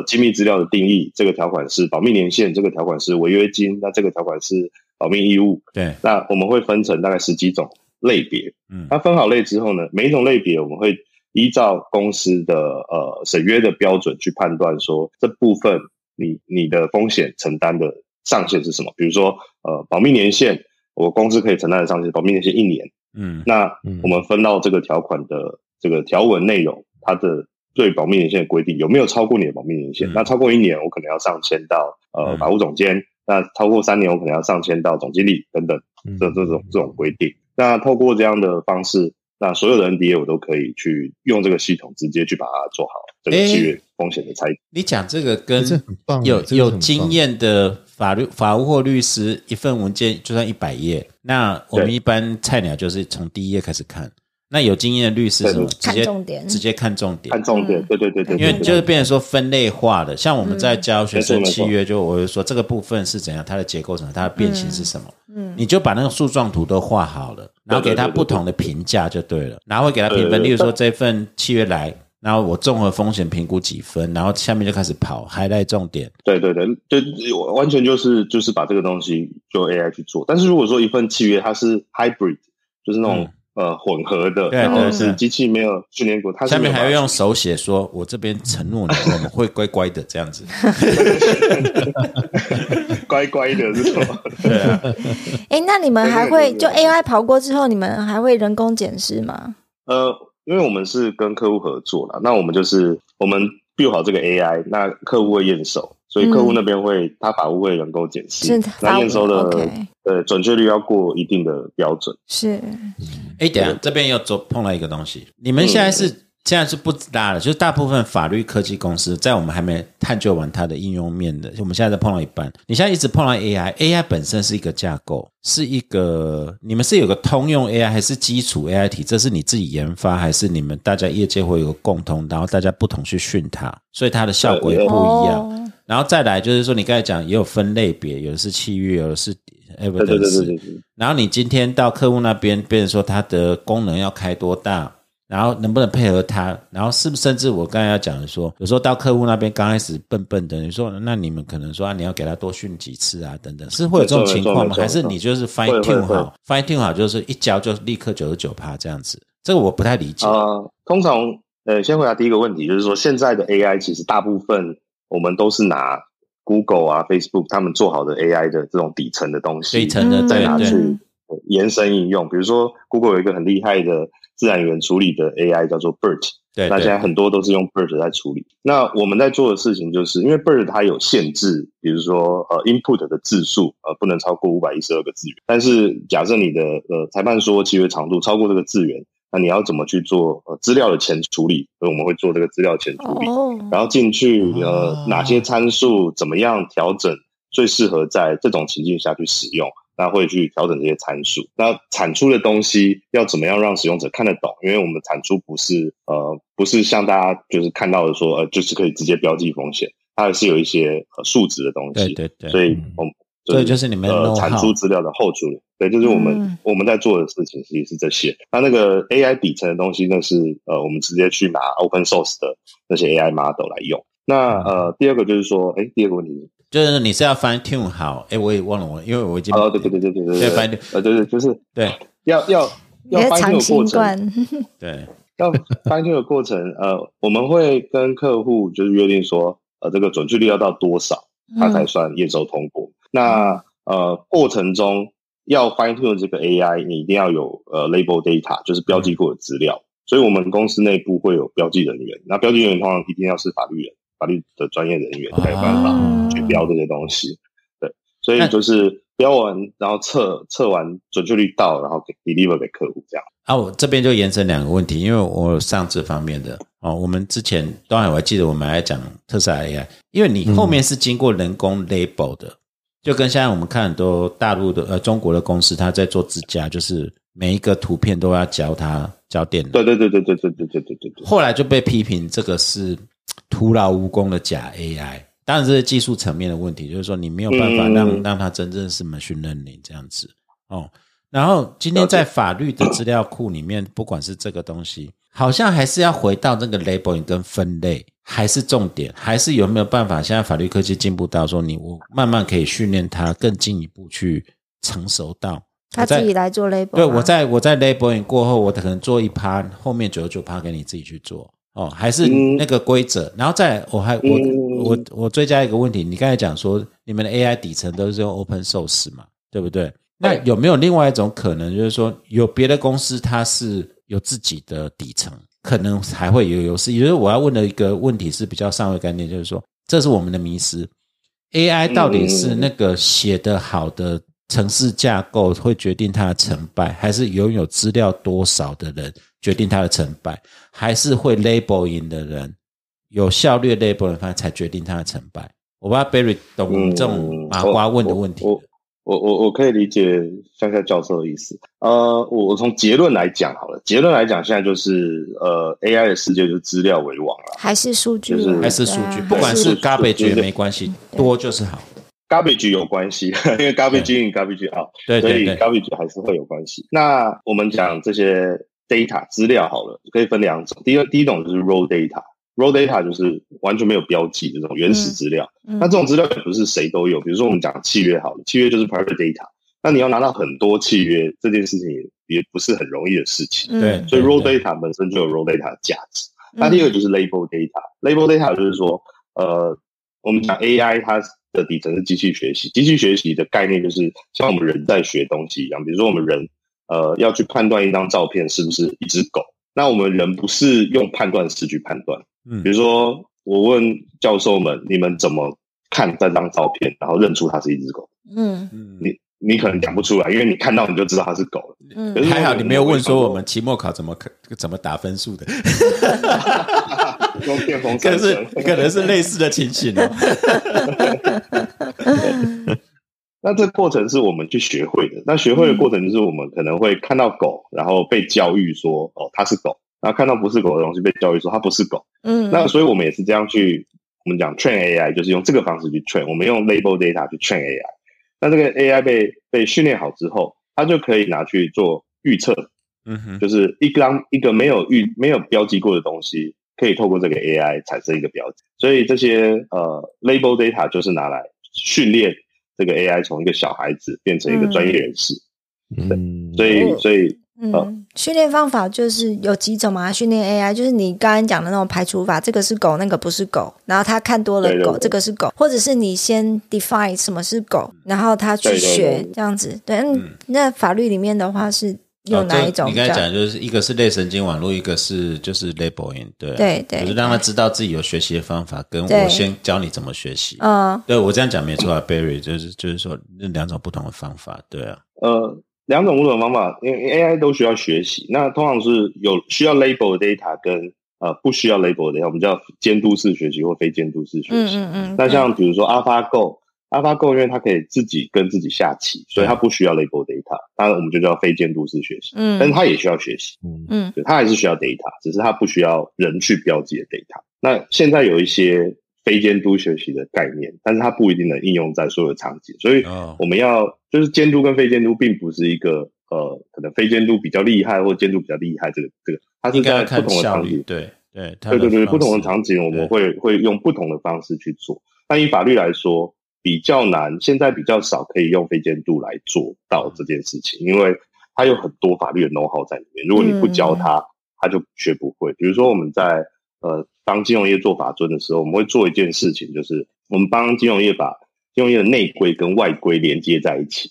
机密资料的定义，这个条款是保密年限，这个条款是违约金，那这个条款是保密义务，对，那我们会分成大概10几种类别。那分好类之后呢，每一种类别我们会依照公司的审约的标准去判断说这部分你的风险承担的上限是什么，比如说保密年限，我公司可以承担的上限，保密年限1年。那我们分到这个条款的这个条文内容，它的对保密年限的规定有没有超过你的保密年限？那超过1年，我可能要上签到法务总监；那超过3年，我可能要上签到总经理等等这种规定。那透过这样的方式，那所有的 NDA 我都可以去用这个系统直接去把它做好这个契约风险的拆解。你讲这个跟有经验的法务或律师，一份文件就算100页，那我们一般菜鸟就是从第1页开始看。那有经验的律师是什么？直接看重点，看重点，对对对对。因为就是变成说分类化的，像我们在教学生契约，就我就说这个部分是怎样，它的结构怎样，它的变形是什么，你就把那个树状图都画好了，然后给它不同的评价就对了，然后会给它评分，例如说这份契约来。然后我综合风险评估几分，然后下面就开始跑 highlight 重点。对对对，就完全就是把这个东西就 AI 去做。但是如果说一份契约它是 hybrid， 就是那种、混合的，然后是机器没有训练过，它下面还要用手写说我这边承诺你我们会乖乖的这样子。乖乖的是什么？对啊。那你们还会就 AI 跑过之后，你们还会人工检视吗？因为我们是跟客户合作啦，那我们就是我们 build 好这个 AI， 那客户会验收，所以客户那边会、他法务会人工检视，那验收的、准确率要过一定的标准。是，等一下这边又碰到一个东西，你们现在是、现在是不知道的，就是大部分法律科技公司在我们还没探究完它的应用面的，我们现在在碰到一半。你现在一直碰到 AI 本身是一个架构，是一个你们是有个通用 AI 还是基础 AI 体？这是你自己研发还是你们大家业界会有个共同，然后大家不同去训它，所以它的效果也不一样。然后再来就是说你刚才讲也有分类别，有的是契约，有的是 evidence， 对。然后你今天到客户那边变成说它的功能要开多大，然后能不能配合他，然后是不是甚至我刚才要讲的说，有时候到客户那边刚开始笨笨的，你说那你们可能说、你要给他多训几次啊等等，是会有这种情况吗？还是你就是 fine tune 好， fine tune 好就是一教就立刻 99% 这样子？这个我不太理解。通常先回答第一个问题，就是说现在的 AI 其实大部分我们都是拿 Google 啊 Facebook 他们做好的 AI 的这种底层的东西，底层的再拿去延伸应用。比如说 Google 有一个很厉害的自然语言处理的 AI 叫做 BERT， 对，那现在很多都是用 BERT 在处理。那我们在做的事情就是，因为 BERT 它有限制，比如说input 的字数不能超过512个字元。但是假设你的裁判说契约长度超过这个字元，那你要怎么去做资料的前处理？所以我们会做这个资料前处理，然后进去哪些参数怎么样调整最适合在这种情境下去使用。那会去调整这些参数，那产出的东西要怎么样让使用者看得懂？因为我们产出不是像大家就是看到的说就是可以直接标记风险，它还是有一些数值的东西。对对对，所以我们所以就是你们产出资料的后处理，对，就是我们在做的事情其实是这些。那个 AI 底层的东西呢是我们直接去拿 open source 的那些 AI model 来用。那第二个就是说，第二个问题。就是你是要 fine tune 好，我也忘了因为我已经对 fine tune， 对就是对要 fine tune 的过程，对要 fine tune 的过程，我们会跟客户就是约定说，这个准确率要到多少，它才算验收通过。那过程中要 fine tune 这个 AI， 你一定要有label data， 就是标记过的资料，所以我们公司内部会有标记人员，那标记人员通常一定要是法律的专业人员才有办法去标这些东西，对，所以就是标完，然后测完准确率到，然后给 deliver 给客户这样。我这边就延伸两个问题，因为我有上这方面的我们之前当然我还记得我们还讲特斯拉 AI， 因为你后面是经过人工 label 的，就跟现在我们看很多大陆的中国的公司，它在做自家，就是每一个图片都要教它教电脑。对。后来就被批评这个是。徒劳无功的假 AI， 当然这是技术层面的问题，就是说你没有办法让它真正是 machine learning 这样子然后今天在法律的资料库里面，不管是这个东西，好像还是要回到那个 labeling 跟分类，还是重点，还是有没有办法？现在法律科技进步到说我慢慢可以训练它更进一步去成熟到他自己来做 labeling。对，我在 labeling 过后，我可能做一趴，后面 99% 给你自己去做。还是那个规则，然后再来我追加一个问题，你刚才讲说你们的 AI 底层都是用 open source 嘛，对不对？那有没有另外一种可能，就是说有别的公司它是有自己的底层，可能还会有优势？也就是我要问的一个问题是比较上位概念，就是说这是我们的迷思， AI 到底是那个写得好的程式架构会决定它的成败，还是拥有资料多少的人决定它的成败，还是会 labeling 的人有效率 labeling 才决定它的成败？我不知道 Barry 懂这种麻瓜问的问题。我可以理解向下教授的意思。我从结论来讲好了。结论来讲，现在就是AI 的世界就是资料为王了，还是数据，就是还是数据，不管是 garbage 也没关系，多就是好。garbage 有关系，因为 garbage in garbage out， 对对对，所以 garbage 还是会有关系。那我们讲这些 data 资料好了，可以分两种。第一种就是 raw data。raw data 就是完全没有标记的这种原始资料，那这种资料也不是谁都有。比如说我们讲契约好了，契约就是 private data， 那你要拿到很多契约这件事情也不是很容易的事情，对，所以 raw data 本身就有 raw data 的价值。那第二个就是 label data， label data 就是说我们讲 AI 它的底层是机器学习，机器学习的概念就是像我们人在学东西一样。比如说我们人要去判断一张照片是不是一只狗，那我们人不是用判断式去判断。比如说我问教授们，你们怎么看这张照片然后认出它是一只狗，你可能讲不出来，因为你看到你就知道它是狗了。可是还好你没有问说我们期末考怎么打分数的。可能是类似的情形哦。那这过程是我们去学会的，那学会的过程就是我们可能会看到狗，然后被教育说它是狗，然后看到不是狗的东西被教育说它不是狗。那所以我们也是这样去，我们讲 train AI 就是用这个方式去 train， 我们用 label data 去 train AI。 那这个 AI 被训练好之后，它就可以拿去做预测，就是一个没有标记过的东西可以透过这个 AI 产生一个标记。所以这些label data 就是拿来训练这个 AI 从一个小孩子变成一个专业人士。所以训练方法就是有几种嘛。训练 AI 就是你刚刚讲的那种排除法，这个是狗，那个不是狗，然后他看多了狗，对对对，这个是狗，或者是你先 define 什么是狗，然后他去学，对对对，这样子。对，那法律里面的话是有哪一种？你刚才讲就是一个是类神经网络，一个是就是 labeling， 对，对对，就是让他知道自己有学习的方法，跟我先教你怎么学习。对，我这样讲没错啊，Barry， 就是说那两种不同的方法，对啊。两种不同的方法，因为 AI 都需要学习。那通常是有需要 label data 跟不需要 label data， 我们叫监督式学习或非监督式学习。那像比如说 Alpha Go。AlphaGo 因为它可以自己跟自己下棋，所以它不需要 label data， 当然我们就叫非监督式学习。但是它也需要学习，它还是需要 data， 只是它不需要人去标记的 data。 那现在有一些非监督学习的概念，但是它不一定能应用在所有的场景，所以我们要就是监督跟非监督并不是一个可能非监督比较厉害或监督比较厉害，这个它是在不同的场景，对，不同的场景我们会用不同的方式去做。但以法律来说比较难，现在比较少可以用非监督来做到这件事情，因为它有很多法律的 know-how 在里面，如果你不教它，它就学不会。比如说我们在帮金融业做法遵的时候，我们会做一件事情，就是我们帮金融业把金融业的内规跟外规连接在一起，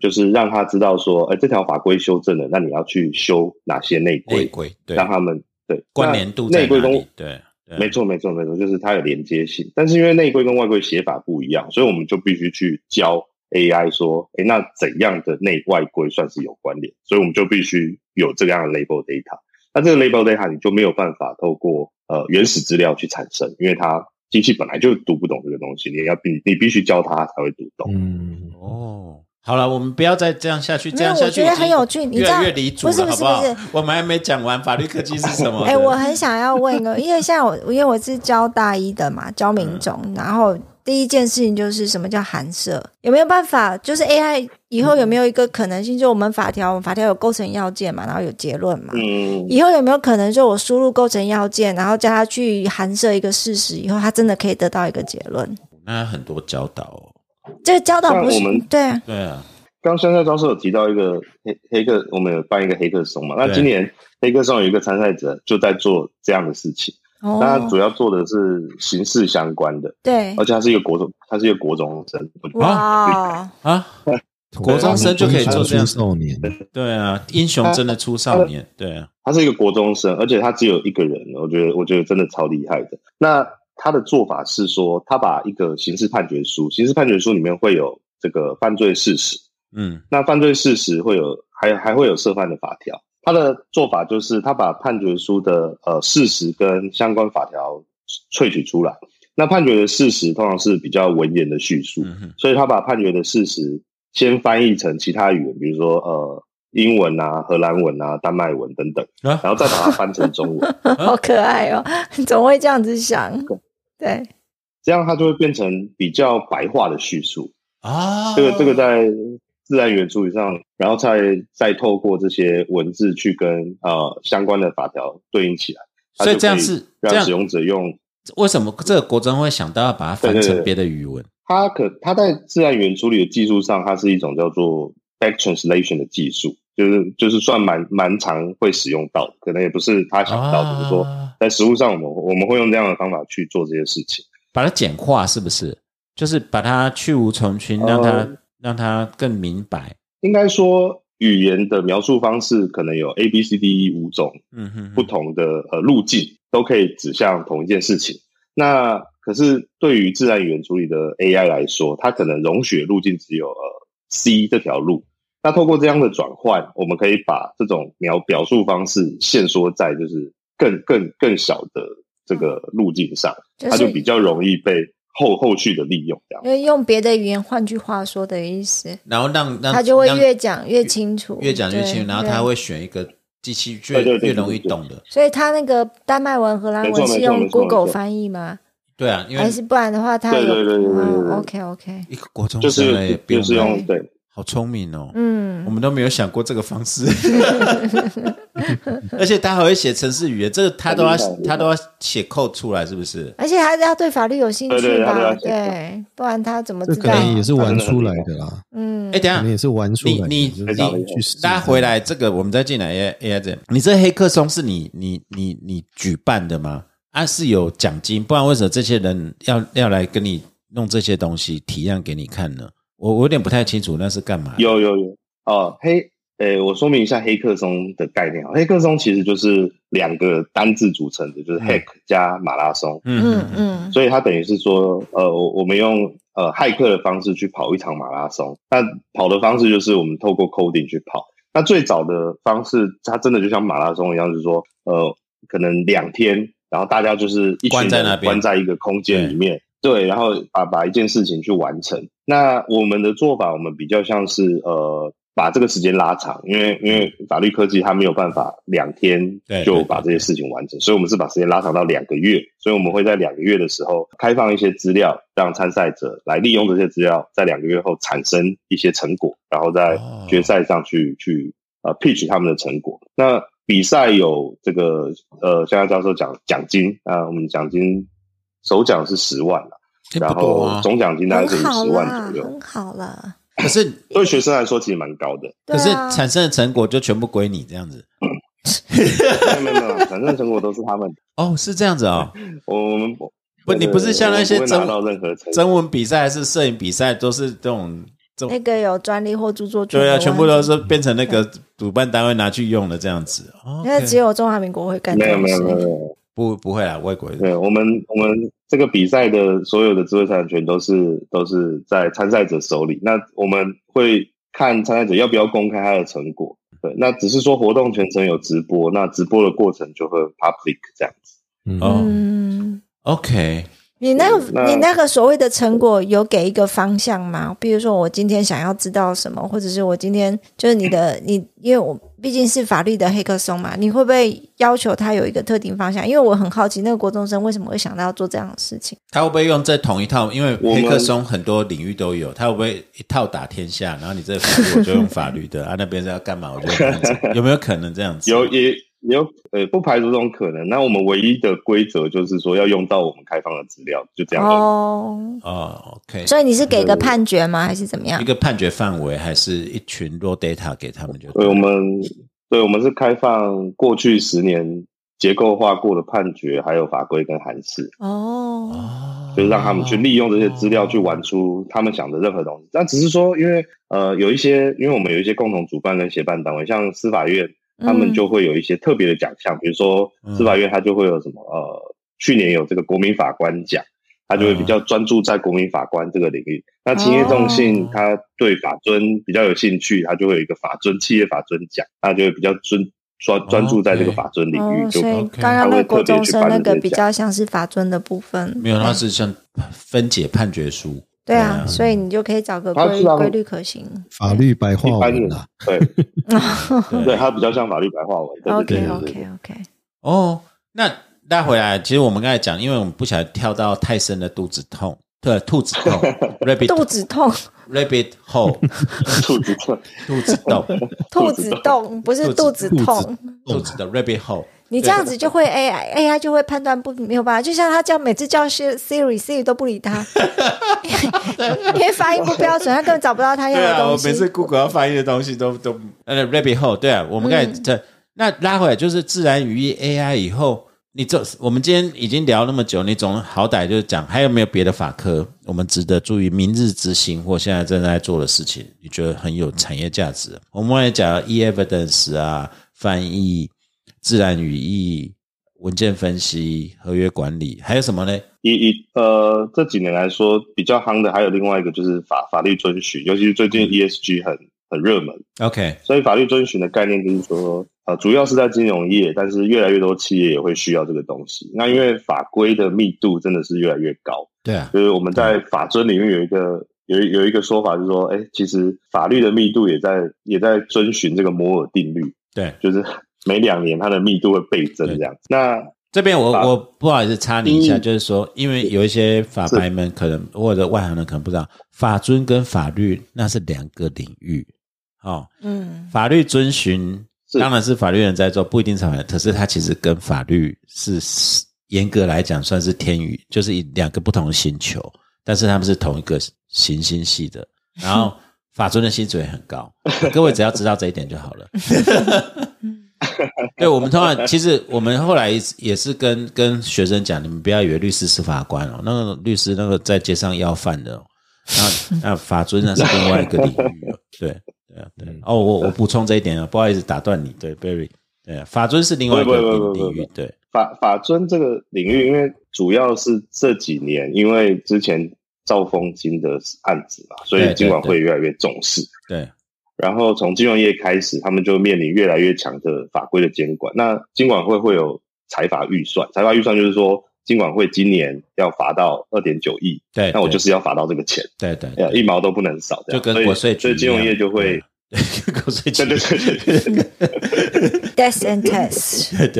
就是让他知道说这条法规修正了，那你要去修哪些内规，对，让他们对关联度在哪里，对，没错，就是它有连接性。但是因为内规跟外规写法不一样，所以我们就必须去教 AI 说那怎样的内外规算是有关联，所以我们就必须有这样的 label data。 那这个 label data 你就没有办法透过原始资料去产生，因为它机器本来就读不懂这个东西，你必须教它才会读懂。好了，我们不要再这样下去，这样下去我觉得很有趣，你知道，越来越离主了，不是，我们还没讲完法律科技是什么。我很想要问一个，因为现在因为我是教大一的嘛，教民众，然后第一件事情就是什么叫函涉，有没有办法，就是 AI 以后有没有一个可能性，就我们法条有构成要件嘛，然后有结论嘛，以后有没有可能就我输入构成要件，然后叫他去函涉一个事实，以后他真的可以得到一个结论？那很多教导这个教导不是对啊。刚向下教授有提到一个黑客，我们有办一个黑客松嘛？那今年黑客松有一个参赛者就在做这样的事情。那他主要做的是刑事相关的，对，而且他是一个国中生。哇啊！国中生就可以做这样，少年，对啊，英雄真的出少年，对啊，他是一个国中生，而且他只有一个人，我觉得真的超厉害的。那他的做法是说，他把一个刑事判决书里面会有这个犯罪事实，那犯罪事实会有还会有涉犯的法条。他的做法就是他把判决书的事实跟相关法条萃取出来。那判决的事实通常是比较文言的叙述，所以他把判决的事实先翻译成其他语文，比如说英文啊、荷兰文啊、丹麦文等等，然后再把它翻成中文。好可爱哦，总会这样子想。对，这样它就会变成比较白话的叙述啊。这个在自然语言处理上，然后再透过这些文字去跟相关的法条对应起来，所以这样是让使用者用。为什么这个国中会想到要把它翻成别的语文？它在自然语言处理的技术上，它是一种叫做 back translation 的技术，就是算蛮常会使用到的，可能也不是他想到的，比如说在实务上我们会用这样的方法去做这些事情，把它简化，是不是？就是把它去无从去，让它更明白。应该说语言的描述方式可能有 ABCDE 5种不同的路径，都可以指向同一件事情。那可是对于自然语言处理的 AI 来说，它可能容许路径只有C 这条路。那透过这样的转换，我们可以把这种表述方式限缩在就是更小的这个路径上，它就比较容易被后续的利用，这样，因为用别的语言，换句话说的意思，然后让他就会越讲越清楚，越讲越清楚，然后他会选一个机器越容易懂的。所以他那个丹麦文、荷兰文是用 Google 翻译吗？对啊，因为还是不然的话，他对 OK， 一个国中生也就是用对，好聪明哦，嗯，我们都没有想过这个方式，而且他还会写程式语言，这个他都要写 code 出来，是不是？而且他要对法律有兴趣吧？对，不然他怎么知道？这可能也是玩出来的啦。嗯，等一下，可能也是玩出来的。你拉回来这个，我们再进来 AI 这，你这黑客松是你举办的吗？啊，是有奖金，不然为什么这些人要来跟你弄这些东西体验给你看呢？我有点不太清楚那是干嘛的。有我说明一下黑客松的概念。黑客松其实就是两个单字组成的，就是 hack 加马拉松。嗯，所以它等于是说我们用骇客的方式去跑一场马拉松。那跑的方式就是我们透过 coding 去跑。那最早的方式它真的就像马拉松一样，就是说可能2天，然后大家就是一群人关在一个空间里面。对，然后把一件事情去完成。那我们的做法，我们比较像是把这个时间拉长，因为法律科技它没有办法2天就把这些事情完成，所以我们是把时间拉长到2个月。所以我们会在2个月的时候开放一些资料，让参赛者来利用这些资料，在2个月后产生一些成果，然后在决赛上去pitch 他们的成果。那比赛有这个像刚才教授讲奖金我们奖金。首奖是10万啦，然后总奖金大概是50万左右，很好啦。可是对学生来说其实蛮高的，可是产生的成果就全部归你这样子。没有，产生的成果都是他们的。哦，是这样子哦。我们不，你不是像那些征文比赛还是摄影比赛，都是这种那个有专利或著作权。对啊，全部都是变成那个主办单位拿去用了这样子。那只有中华民国会干这种事。没有。不会啦，外国人。对，我们这个比赛的所有的智慧财产权都是在参赛者手里。那我们会看参赛者要不要公开他的成果。对，那只是说活动全程有直播，那直播的过程就会 public 这样子。嗯 ，OK。你那个所谓的成果有给一个方向吗？比如说我今天想要知道什么，或者是我今天就是你因为我毕竟是法律的黑客松嘛，你会不会要求他有一个特定方向？因为我很好奇那个国中生为什么会想到要做这样的事情，他会不会用这同一套？因为黑客松很多领域都有，他会不会一套打天下，然后你这个法律我就用法律的啊，那边是要干嘛我就用这样子，有没有可能这样子？有不排除这种可能。那我们唯一的规则就是说要用到我们开放的资料，就这样。OK。所以你是给个判决吗？还是怎么样？一个判决范围，还是一群 raw data 给他们就对了？我们是开放过去10年结构化过的判决，还有法规跟函释。就是让他们去利用这些资料去玩出他们想的任何东西。但只是说，因为因为我们有一些共同主办跟协办单位，像司法院。他们就会有一些特别的奖项，比如说司法院他就会有什么去年有这个国民法官奖，他就会比较专注在国民法官这个领域。那企业众信他对法尊比较有兴趣，他就会有一个法尊企业法尊奖，他就会比较专注在这个法尊领域。就所以刚刚那个国中生那个比较像是法尊的部分，没有，那是像分解判决书。对啊，所以你就可以找个规律可行，法律白话文啊，对，对，它比较像法律白话文。OK， 哦，那拉回来，其实我们刚才讲，因为我们不小心跳到太深的肚子痛，对，兔子痛，肚子痛 ，rabbit hole， 兔子痛，兔子洞，兔子洞不是肚子痛，肚子的 rabbit hole。你这样子就会 AI 就会判断不没有办法，就像他叫每次叫 Siri 都不理他因为发音不标准，他根本找不到他要的东西。对啊，我每次 Google 要发音的东西都rabbit hole。 对啊，我们刚才那拉回来就是自然语义 AI 以后，我们今天已经聊那么久，你总好歹就是讲还有没有别的法科我们值得注意明日执行或现在正在做的事情，你觉得很有产业价值。我们也讲 e-evidence 啊，翻译、自然语义、文件分析、合约管理，还有什么呢？这几年来说比较夯的还有另外一个就是法律遵循，尤其是最近 ESG 很热门。OK， 所以法律遵循的概念就是说，主要是在金融业，但是越来越多企业也会需要这个东西。那因为法规的密度真的是越来越高，对啊，就是我们在法遵领域有一个说法，就是说，哎，其实法律的密度也在遵循这个摩尔定律，对，就是每2年它的密度会倍增这样子。那这边我不好意思插你一下，就是说因为有一些法白们可能或者外行人可能不知道，法遵跟法律那是2个领域。哦，法律遵循当然是法律人在做，不一定是法律人，可是它其实跟法律是严格来讲算是天宇，就是2个不同的星球，但是他们是同一个行星系的。然后法遵的薪水很高各位只要知道这一点就好了对，我们通常其实我们后来也是跟学生讲，你们不要以为律师是法官哦，那个律师那个在街上要饭的哦，那法遵那是另外一个领域哦，对哦，我补充这一点啊，不好意思打断你，对 Barry， 对，法遵是另外一个领域，对，法遵这个领域，因为主要是这几年因为之前兆丰金的案子嘛，所以金管会越来越重视，对。对，然后从金融业开始，他们就面临越来越强的法规的监管。那金管会会有财法预算，财法预算就是说金管会今年要罚到 2.9 亿，对，那我就是要罚到这个钱，对，一毛都不能少，就跟国税局一样，所以金融业就会国税局，对test and test，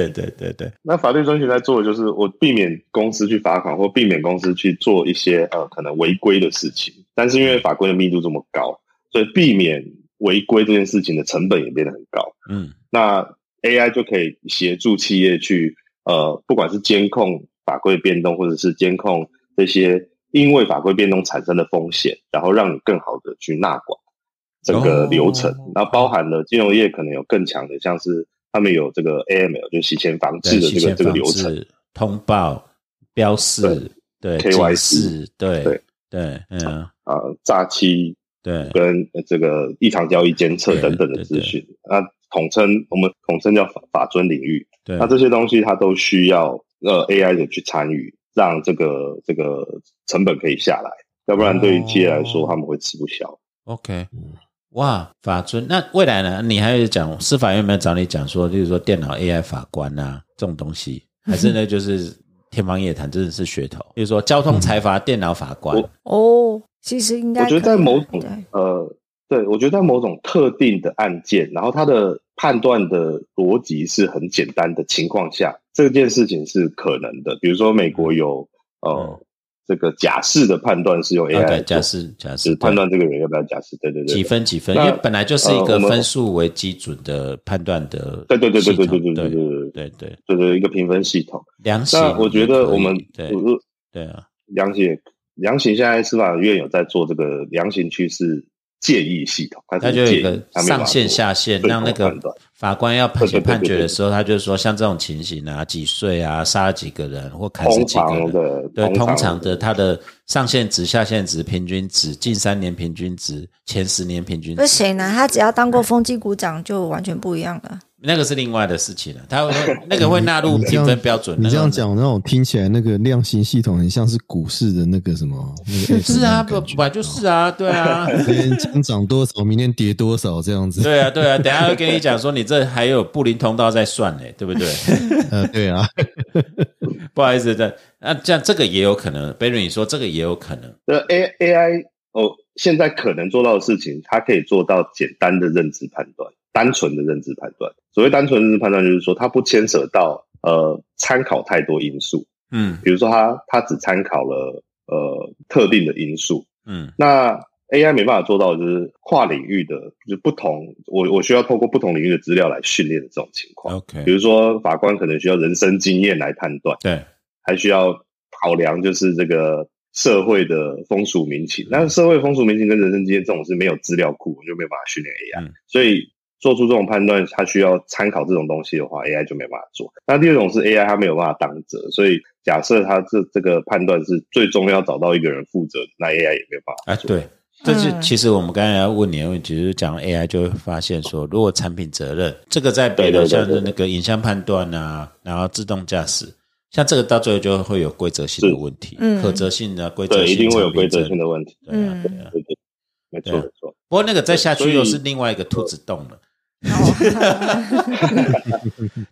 对。那法律遵循在做的就是我避免公司去罚款，或避免公司去做一些可能违规的事情，但是因为法规的密度这么高，所以避免违规这件事情的成本也变得很高。那 AI 就可以协助企业去不管是监控法规变动，或者是监控这些因为法规变动产生的风险，然后让你更好的去纳管整个流程。然后包含了金融业可能有更强的，像是他们有这个 AML 就洗钱防治的这个流程，通报、标示，对 KYC， 对，诈欺。对，跟这个异常交易监测等等的资讯，那我们统称叫法遵领域。对，那这些东西它都需要AI 的去参与，让这个成本可以下来，要不然对于企业来说他们会吃不消。OK， 哇，法遵那未来呢？你还有讲司法院有没有找你讲说，例如说电脑 AI 法官啊这种东西，还是呢就是天方夜谭，真的是噱头？例如说交通裁罚电脑法官哦。其实应该我觉得在某种对，我觉得在某种特定的案件，然后它的判断的逻辑是很简单的情况下，这件事情是可能的。比如说美国有这个假释的判断是用 AI 来做，假释判断这个人要不要假释，对几分，因为本来就是一个分数为基准的判断的，对一个评分系统。量刑，那我觉得我们量刑。量刑现在司法院有在做这个量刑趋势建议系统，它就有一个上限下限，让那个法官要判决的时候，他就说像这种情形啊，几岁啊，杀了几个人或砍死几个人，对，通常的他的上限值、下限值、平均值、近3年平均值、前10年平均值，不行啊，他只要当过风纪股长就完全不一样了。那个是另外的事情了，他那个会纳入评分标准。你这样讲，那种听起来那个量刑系统很像是股市的那个什么？是啊，本来就是啊，对啊。今天涨多少，明天跌多少，这样子。对啊，等一下会跟你讲说，你这还有布林通道在算嘞，对不对？对啊。不好意思，那这样这个也有可能 Barry 你说这个也有可能 AI、现在可能做到的事情，它可以做到简单的认知判断，单纯的认知判断。所谓单纯认知判断就是说它不牵扯到参考太多因素，嗯，比如说它只参考了特定的因素，嗯，那 AI 没办法做到的就是跨领域的，就是不同，我需要透过不同领域的资料来训练的这种情况。OK， 比如说法官可能需要人生经验来判断，对，还需要考量就是这个社会的风俗民情，那社会风俗民情跟人生经验这种是没有资料库，我就没有办法训练 AI、嗯、所以做出这种判断它需要参考这种东西的话 AI 就没办法做。那第二种是 AI 它没有办法当责，所以假设它这个判断是最终要找到一个人负责，那 AI 也没有办法做、啊、对，这是其实我们刚才要问你的问题，就是讲 AI 就会发现说，如果产品责任这个在别的像是那个影像判断啊，然后自动驾驶，像这个到最后就会有规则性的问题，可责性的规则性，对，一定会有规则性的问题，对啊，对对，没错没错。不过那个再下去又是另外一个兔子洞了。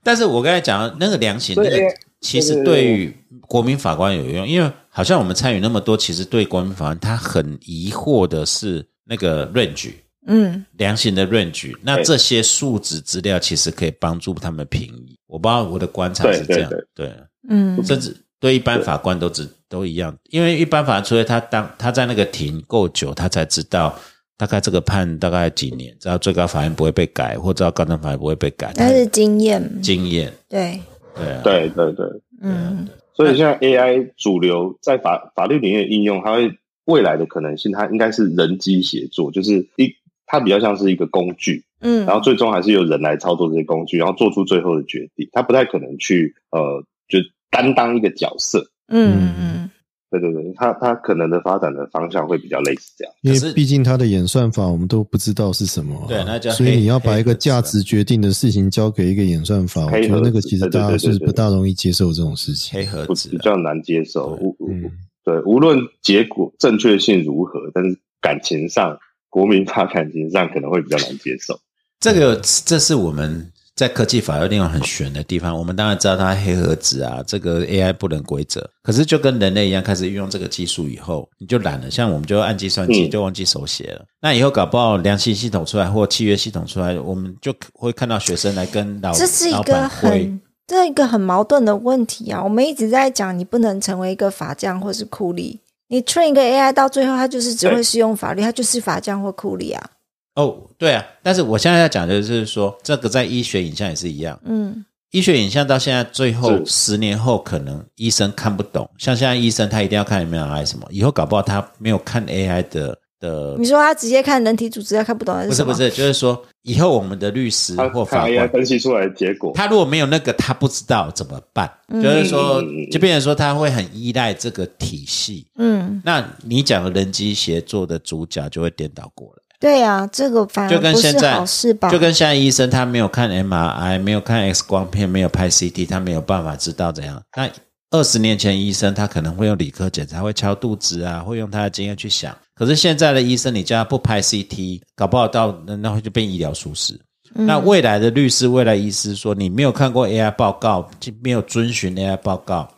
但是我刚才讲那个量刑，那个其实对于国民法官有用，因为好像我们参与那么多，其实对国民法官他很疑惑的是那个 range， 嗯，量刑的 range， 那这些数值资料其实可以帮助他们评议。我不知道，我的观察是这样， 对， 对。嗯，甚至对一般法官都一样，因为一般法官除非他在那个庭够久，他才知道大概这个判大概几年，知道最高法院不会被改，或知道高等法院不会被改，但是经验，对对、啊、对对对，嗯，所以现在 AI 主流在法律领域的应用，它会未来的可能性，它应该是人机协作，就是它比较像是一个工具。嗯，然后最终还是由人来操作这些工具，然后做出最后的决定，它不太可能去就担当一个角色。嗯嗯，对对对，它可能的发展的方向会比较类似这样，因为毕竟它的演算法我们都不知道是什么、啊、对，那叫所以你要把一个价值决定的事情交给一个演算法，我觉得那个其实大家是不大容易接受这种事情，黑盒子、啊、比较难接受， 对，无论结果正确性如何，但是感情上国民法感情上可能会比较难接受，这是我们在科技法有另外很玄的地方，我们当然知道它黑盒子啊，这个 AI 不能规则，可是就跟人类一样，开始运用这个技术以后，你就懒了，像我们就按计算机就忘记手写了、嗯、那以后搞不好量刑系统出来或契约系统出来，我们就会看到学生来跟老板会，这是一个很矛盾的问题啊！我们一直在讲你不能成为一个法匠或是酷吏，你 train 一个 AI 到最后它就是只会适用法律，它就是法匠或酷吏啊。哦，对啊，但是我现在要讲的就是说，这个在医学影像也是一样。嗯，医学影像到现在最后10年后，可能医生看不懂，像现在医生他一定要看 MRI 什么，以后搞不好他没有看 AI 的。你说他直接看人体组织，他看不懂还是什么？不是，就是说以后我们的律师或法官 AI 分析出来的结果，他如果没有那个，他不知道怎么办。嗯、就是说，就变成说他会很依赖这个体系。嗯，那你讲的人机协作的主角就会颠倒过来。对啊，这个反而不是好事吧？就跟现在医生他没有看 MRI， 没有看 X 光片，没有拍 CT， 他没有办法知道怎样。那20年前医生他可能会用理科检查，会敲肚子啊，会用他的经验去想。可是现在的医生，你叫他不拍 CT， 搞不好到那就变医疗疏失。那未来的律师、未来医师说，你没有看过 AI 报告，没有遵循 AI 报告，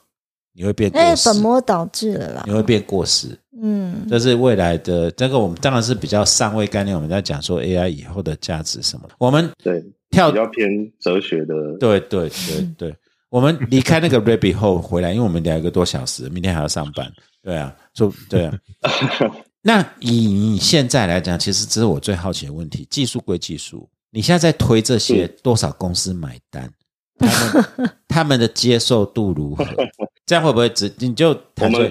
你会变过时，本末倒置了啦，你会变过时。嗯，这是未来的，这个我们当然是比较上位概念，我们在讲说 AI 以后的价值什么，我们对跳比较偏哲学的，对对对对，我们离开那个 rabbit hole 回来，因为我们聊1个多小时，明天还要上班，对啊，对啊。那以你现在来讲，其实这是我最好奇的问题，技术归技术，你现在在推这些，多少公司买单？他们的接受度如何？这样会不会你就谈说？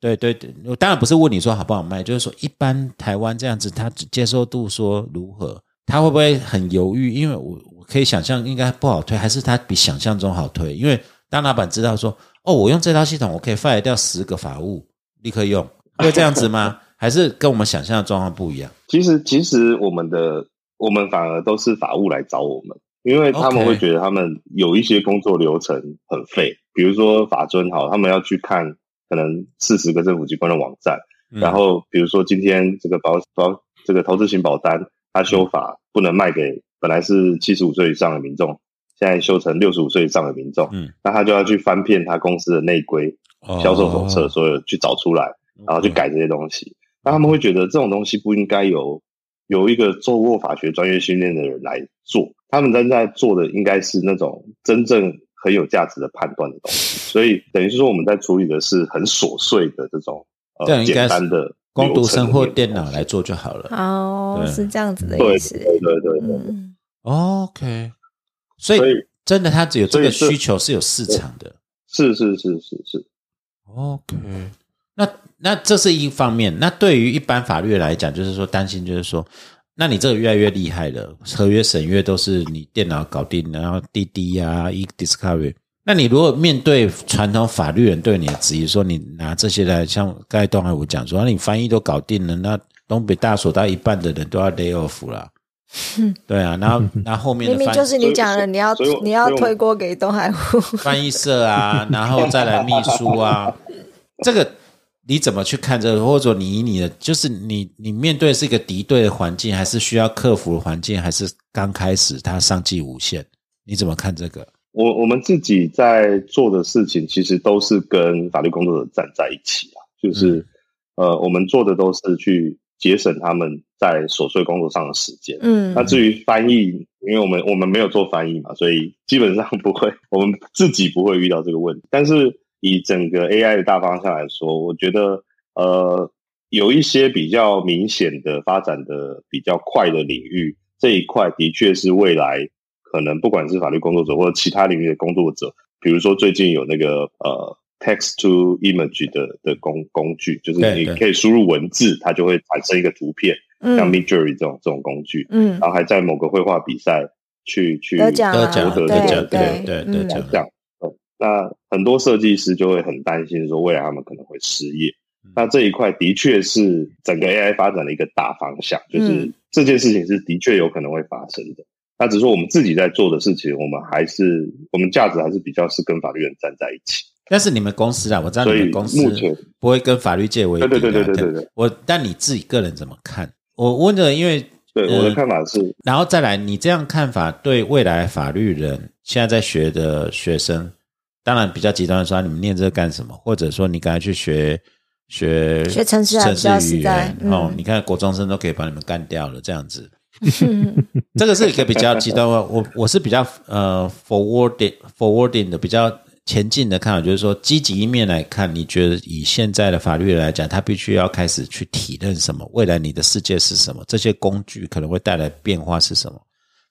对对对，我当然不是问你说好不好卖，就是说一般台湾这样子，他接受度说如何？他会不会很犹豫？因为我可以想象，应该不好推，还是他比想象中好推？因为当老板知道说，哦，我用这套系统，我可以 fire 掉10个法务，立刻用，会这样子吗？还是跟我们想象的状况不一样？其实我们反而都是法务来找我们，因为他们会觉得他们有一些工作流程很废，比如说法遵好，他们要去看。可能40个政府机关的网站，然后比如说今天这个这个投资型保单，它修法不能卖给本来是75岁以上的民众，现在修成65岁以上的民众，嗯，那他就要去翻遍他公司的内规、销售手册，所有去找出来，然后去改这些东西。那他们会觉得这种东西不应该由一个受过法学专业训练的人来做，他们正在做的应该是那种真正很有价值的判断的东西。所以等于是说我们在处理的是很琐碎的这种简单的，光读生或电脑来做就好了。哦，是这样子的意思。对、嗯、OK， 所以真的它只有这个需求是有市场的。是 OK， 那这是一方面。那对于一般法律来讲，就是说担心就是说，那你这个越来越厉害了，合约审阅都是你电脑搞定，然后滴滴啊 ，e-discovery。那你如果面对传统法律人对你的质疑，说你拿这些来，像刚才段海武讲说，那你翻译都搞定了，那东北大所到一半的人都要 lay off 啦。嗯，对啊，然后后面的翻译明明就是你讲了，你要推锅给东海武翻译社啊，然后再来秘书啊，这个。你怎么去看这个，或者你的就是你面对是一个敌对的环境，还是需要克服的环境，还是刚开始它上气无限？你怎么看这个？我们自己在做的事情其实都是跟法律工作者站在一起啊，就是、我们做的都是去节省他们在琐碎工作上的时间。嗯，那至于翻译，因为我们没有做翻译嘛，所以基本上不会，我们自己不会遇到这个问题。但是以整个 AI 的大方向来说，我觉得有一些比较明显的发展的比较快的领域，这一块的确是未来可能不管是法律工作者或者其他领域的工作者，比如说最近有那个text to image 的工具，就是你可以输入文字，它就会产生一个图片，像 Midjourney 这种工具，嗯，然后还在某个绘画比赛去得奖，对。那很多设计师就会很担心说未来他们可能会失业，那这一块的确是整个 AI 发展的一个大方向，就是这件事情是的确有可能会发生的。那只是说我们自己在做的事情，我们价值还是比较是跟法律人站在一起。但是你们公司啊，我知道你们公司不会跟法律界为敌、啊、对。但你自己个人怎么看？我问的，因为对、我的看法是，然后再来你这样看法对未来法律人现在在学的学生，当然比较极端的说，你们念这个干什么？或者说你赶快去学程式语言、哦、你看国中生都可以把你们干掉了这样子。这个是一个比较极端的，我是比较forwarding 的比较前进的看法，就是说积极一面来看，你觉得以现在的法律来讲，他必须要开始去体认什么，未来你的世界是什么，这些工具可能会带来变化是什么，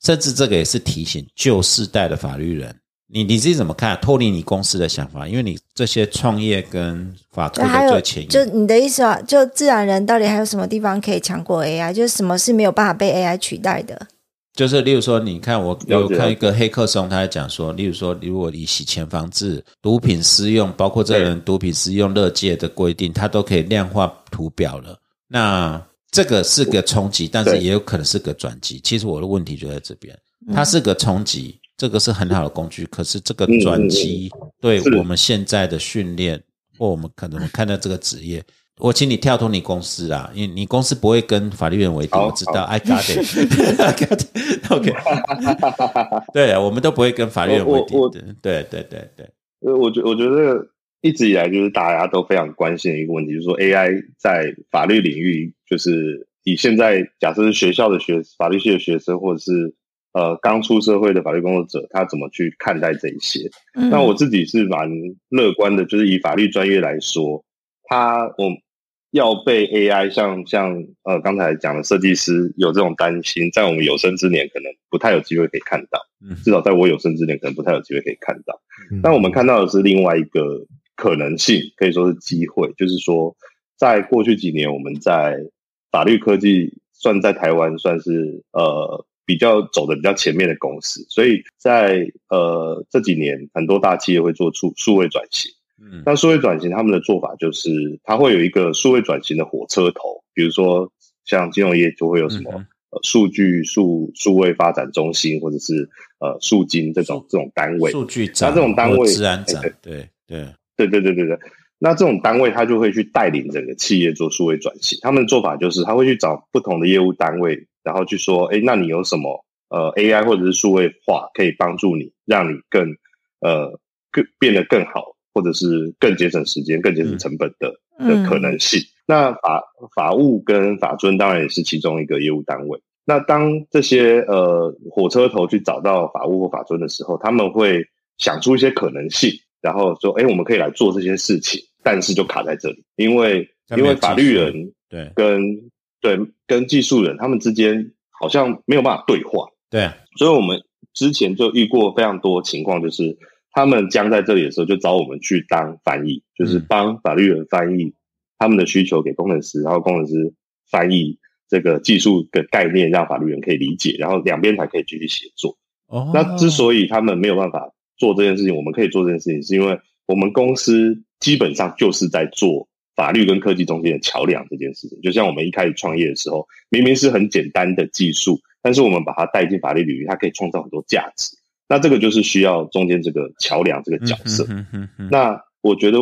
甚至这个也是提醒旧世代的法律人。你自己怎么看、脱离你公司的想法，因为你这些创业跟法科的最前沿，就你的意思啊，就自然人到底还有什么地方可以强过 AI， 就是什么是没有办法被 AI 取代的。就是例如说你看，我有看一个黑客松，他在讲说，例如说如果以洗钱防治、毒品施用，包括这个人毒品施用勒戒的规定，他都可以量化图表了，那这个是个冲击，但是也有可能是个转机。其实我的问题就在这边，它是个冲击，这个是很好的工具，可是这个转机对我们现在的训练，或我们可能看到这个职业，我请你跳脱你公司啊，因为你公司不会跟法律人为敌，我知道 I got it I got it OK 对啊，我们都不会跟法律人为敌的。对，我觉得一直以来就是大家都非常关心的一个问题，就是说 AI 在法律领域，就是以现在假设是学校的法律系的学生，或者是刚出社会的法律工作者，他怎么去看待这一些？那我自己是蛮乐观的，就是以法律专业来说，我要被 AI 像刚才讲的设计师有这种担心，在我们有生之年可能不太有机会可以看到，至少在我有生之年可能不太有机会可以看到。但我们看到的是另外一个可能性，可以说是机会，就是说在过去几年，我们在法律科技算在台湾算是走的比较前面的公司，所以在这几年很多大企业会做出数位转型。那数位转型他们的做法就是它会有一个数位转型的火车头，比如说像金融业就会有什么数位发展中心，或者是数金这种单位，数据长，那这种单位自然长，对。那这种单位他就会去带领整个企业做数位转型，他们的做法就是他会去找不同的业务单位，然后去说，那你有什么 AI 或者是数位化可以帮助你，让你更变得更好，或者是更节省时间、更节省成本的可能性。那法务跟法遵当然也是其中一个业务单位。那当这些火车头去找到法务或法遵的时候，他们会想出一些可能性，然后说我们可以来做这些事情，但是就卡在这里，因为法律人跟技术人他们之间好像没有办法对话。对，所以我们之前就遇过非常多情况，就是他们将在这里的时候就找我们去当翻译，就是帮法律人翻译他们的需求给工程师，然后工程师翻译这个技术的概念让法律人可以理解，然后两边才可以继续协作。那之所以他们没有办法做这件事情，我们可以做这件事情，是因为我们公司基本上就是在做法律跟科技中间的桥梁这件事情。就像我们一开始创业的时候，明明是很简单的技术，但是我们把它带进法律领域，它可以创造很多价值。那这个就是需要中间这个桥梁这个角色。那我觉得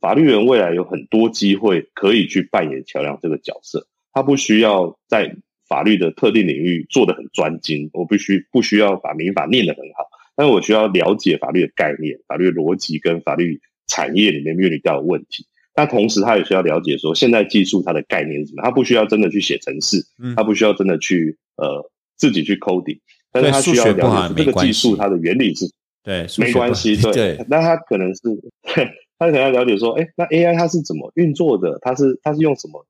法律人未来有很多机会可以去扮演桥梁这个角色，他不需要在法律的特定领域做得很专精，我不需要把民法念得很好，但我需要了解法律的概念、法律逻辑跟法律产业里面面临到的问题。那同时他也需要了解说现在技术它的概念是什么，他不需要真的去写程式，他不需要真的去自己去 coding， 但是他需要了解这个技术它的原理是没关系。对，那他可能是他可能要了解说那 AI 它是怎么运作的，它是用什么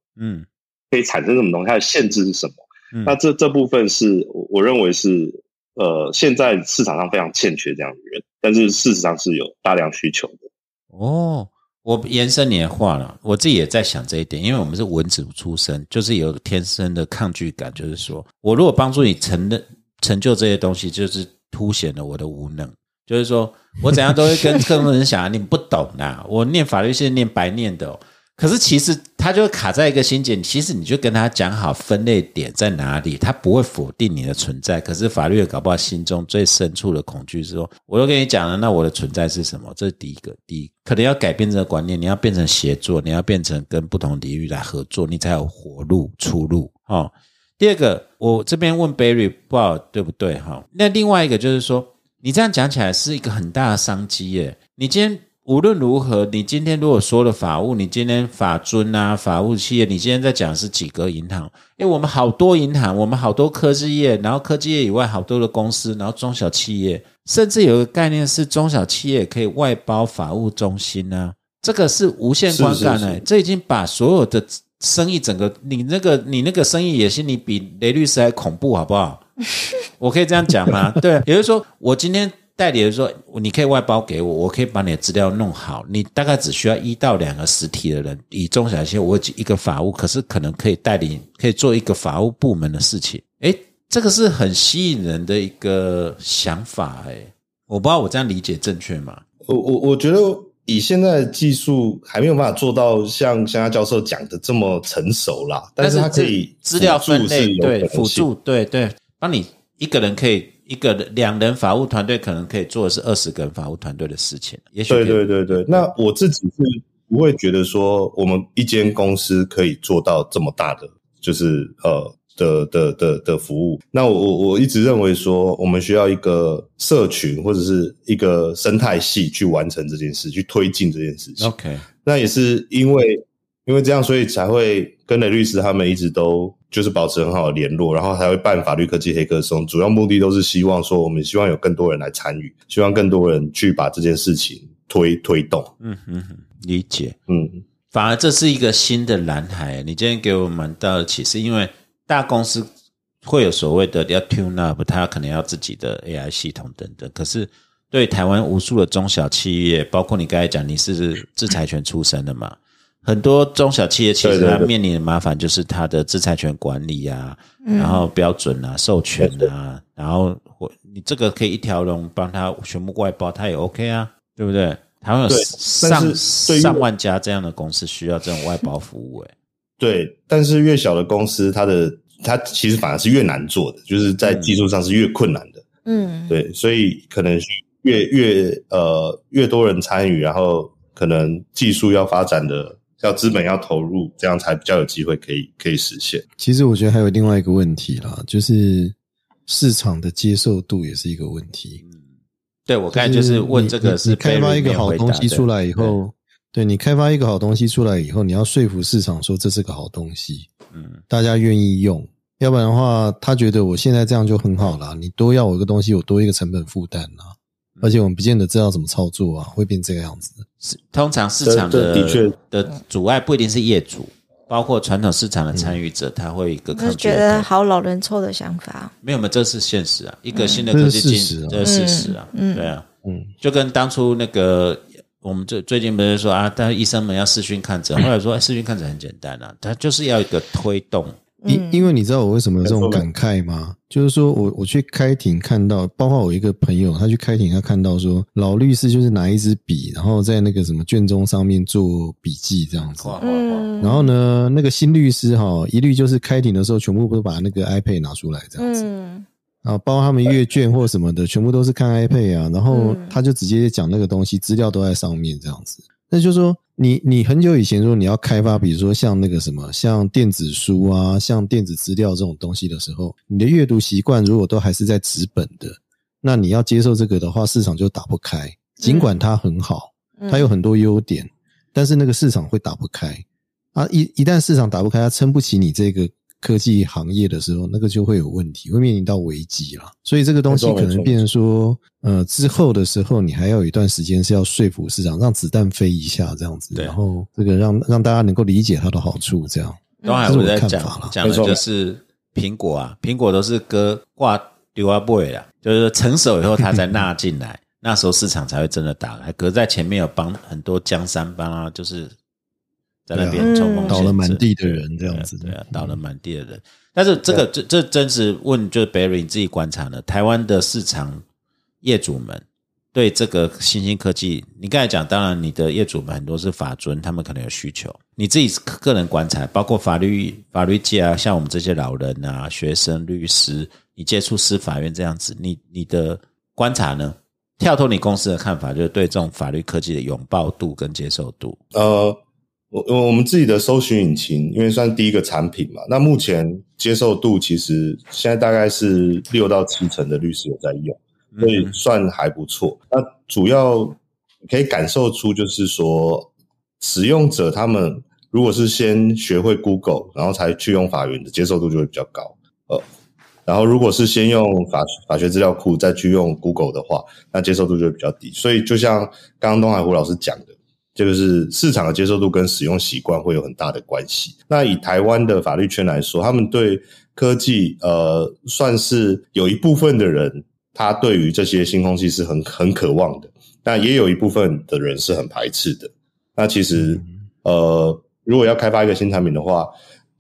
可以产生什么东西，它的限制是什么。那这部分是我认为是现在市场上非常欠缺这样的人，但是事实上是有大量需求的。我延伸你的话了，我自己也在想这一点，因为我们是文职出身，就是有天生的抗拒感，就是说我如果帮助你成就这些东西，就是凸显了我的无能，就是说我怎样都会跟更多人想你不懂啦，我念法律系念白念的可是其实他就卡在一个心结，其实你就跟他讲好分类点在哪里，他不会否定你的存在，可是法律人搞不好心中最深处的恐惧是说我都跟你讲了，那我的存在是什么。这是第一个可能要改变这个观念，你要变成协作，你要变成跟不同领域来合作，你才有活路出路第二个我这边问 Barry 不好对不对那另外一个就是说你这样讲起来是一个很大的商机耶，你今天无论如何，你今天如果说了法务，你今天法遵啊、法务企业，你今天在讲是几个银行，我们好多银行，我们好多科技业，然后科技业以外好多的公司，然后中小企业，甚至有一个概念是中小企业可以外包法务中心啊，这个是无限观感的这已经把所有的生意整个你那个生意野心，你比雷律师还恐怖好不好我可以这样讲吗？对，也就是说我今天代理人说你可以外包给我，我可以把你的资料弄好，你大概只需要1到2个实体的人，以中小企业我一个法务，可是可能可以代理，可以做一个法务部门的事情。这个是很吸引人的一个想法我不知道我这样理解正确吗？我觉得以现在的技术还没有办法做到像香蕉教授讲的这么成熟啦，但是它可以资料分类，对，辅助，对对，帮你一个人可以。2人法务团队可能可以做的是20个人法务团队的事情，也许对。那我自己是不会觉得说我们一间公司可以做到这么大的就是的服务。那我一直认为说我们需要一个社群或者是一个生态系去完成这件事，去推进这件事情。OK， 那也是因为这样，所以才会跟雷律师他们一直都就是保持很好的联络，然后还会办法律科技黑客松，主要目的都是希望说我们希望有更多人来参与，希望更多人去把这件事情推动。理解。反而这是一个新的蓝海，你今天给我蛮大的启示，因为大公司会有所谓的要 tune up， 他可能要自己的 AI 系统等等，可是对台湾无数的中小企业，包括你刚才讲你是制裁权出身的嘛，很多中小企业其实它面临的麻烦就是它的制裁权管理啊，然后标准啊、授权啊，然后你这个可以一条龙帮它全部外包，它也 OK 啊，对不对？台湾有上万家这样的公司需要这种外包服务对，但是越小的公司它其实反而是越难做的，就是在技术上是越困难的。对，所以可能越多人参与，然后可能技术要发展的要资本要投入，这样才比较有机会可以实现。其实我觉得还有另外一个问题啦，就是市场的接受度也是一个问题。对，我刚才就是问这个是 Barry 没有回答的。你开发一个好东西出来以后，对，你开发一个好东西出来以后，你要说服市场说这是个好东西，大家愿意用，要不然的话他觉得我现在这样就很好啦，你多要我一个东西我多一个成本负担啦，而且我们不见得知道怎么操作啊，会变这个样子。通常市场 的阻碍不一定是业主，包括传统市场的参与者，他会有一个抗拒。我觉得好老人臭的想法。没有嘛，这是现实啊，一个新的科技进，这是事实啊，对啊，就跟当初那个我们最近不是说啊，但医生们要视讯看诊，后来说视讯看诊很简单啊，他就是要一个推动。因为你知道我为什么有这种感慨吗？就是说我去开庭看到，包括我一个朋友，他去开庭他看到说老律师就是拿一支笔，然后在那个什么卷宗上面做笔记这样子。然后呢，那个新律师齁，一律就是开庭的时候全部都把那个 iPad 拿出来这样子。然后包括他们阅卷或什么的，全部都是看 iPad 啊，然后他就直接讲那个东西，资料都在上面这样子。那就是说你很久以前说你要开发比如说像那个什么像电子书啊，像电子资料这种东西的时候，你的阅读习惯如果都还是在纸本的，那你要接受这个的话，市场就打不开。尽管它很好，它有很多优点，但是那个市场会打不开。啊，一旦市场打不开，它撑不起你这个科技行业的时候，那个就会有问题，会面临到危机啦。所以这个东西可能变成说之后的时候你还要有一段时间是要说服市场，让子弹飞一下这样子，然后这个让大家能够理解它的好处这样。当然我在讲的就是苹果啊，苹果都是挂丢啊不啦，就是成熟以后它才纳进来，那时候市场才会真的打开。可是在前面有帮很多江山帮啊，就是在那边冲锋陷阵，倒了满地的人这样子。对啊，倒了满地的人。但是这个这真是问，就是 Barry 你自己观察了台湾的市场，业主们对这个新兴科技，你刚才讲，当然你的业主们很多是法尊，他们可能有需求。你自己个人观察，包括法律界啊，像我们这些老人啊、学生、律师，你接触司法院这样子，你的观察呢？跳脱你公司的看法，就是对这种法律科技的拥抱度跟接受度。我们自己的搜寻引擎，因为算第一个产品嘛，那目前接受度其实现在大概是6到7成的律师有在用，所以算还不错。那主要可以感受出就是说，使用者他们如果是先学会 Google 然后才去用法源的接受度就会比较高，然后如果是先用法学资料库再去用 Google 的话，那接受度就会比较低。所以就像刚刚东海湖老师讲的，这个是市场的接受度跟使用习惯会有很大的关系。那以台湾的法律圈来说，他们对科技算是有一部分的人他对于这些新空气是很渴望的，那也有一部分的人是很排斥的。那其实如果要开发一个新产品的话，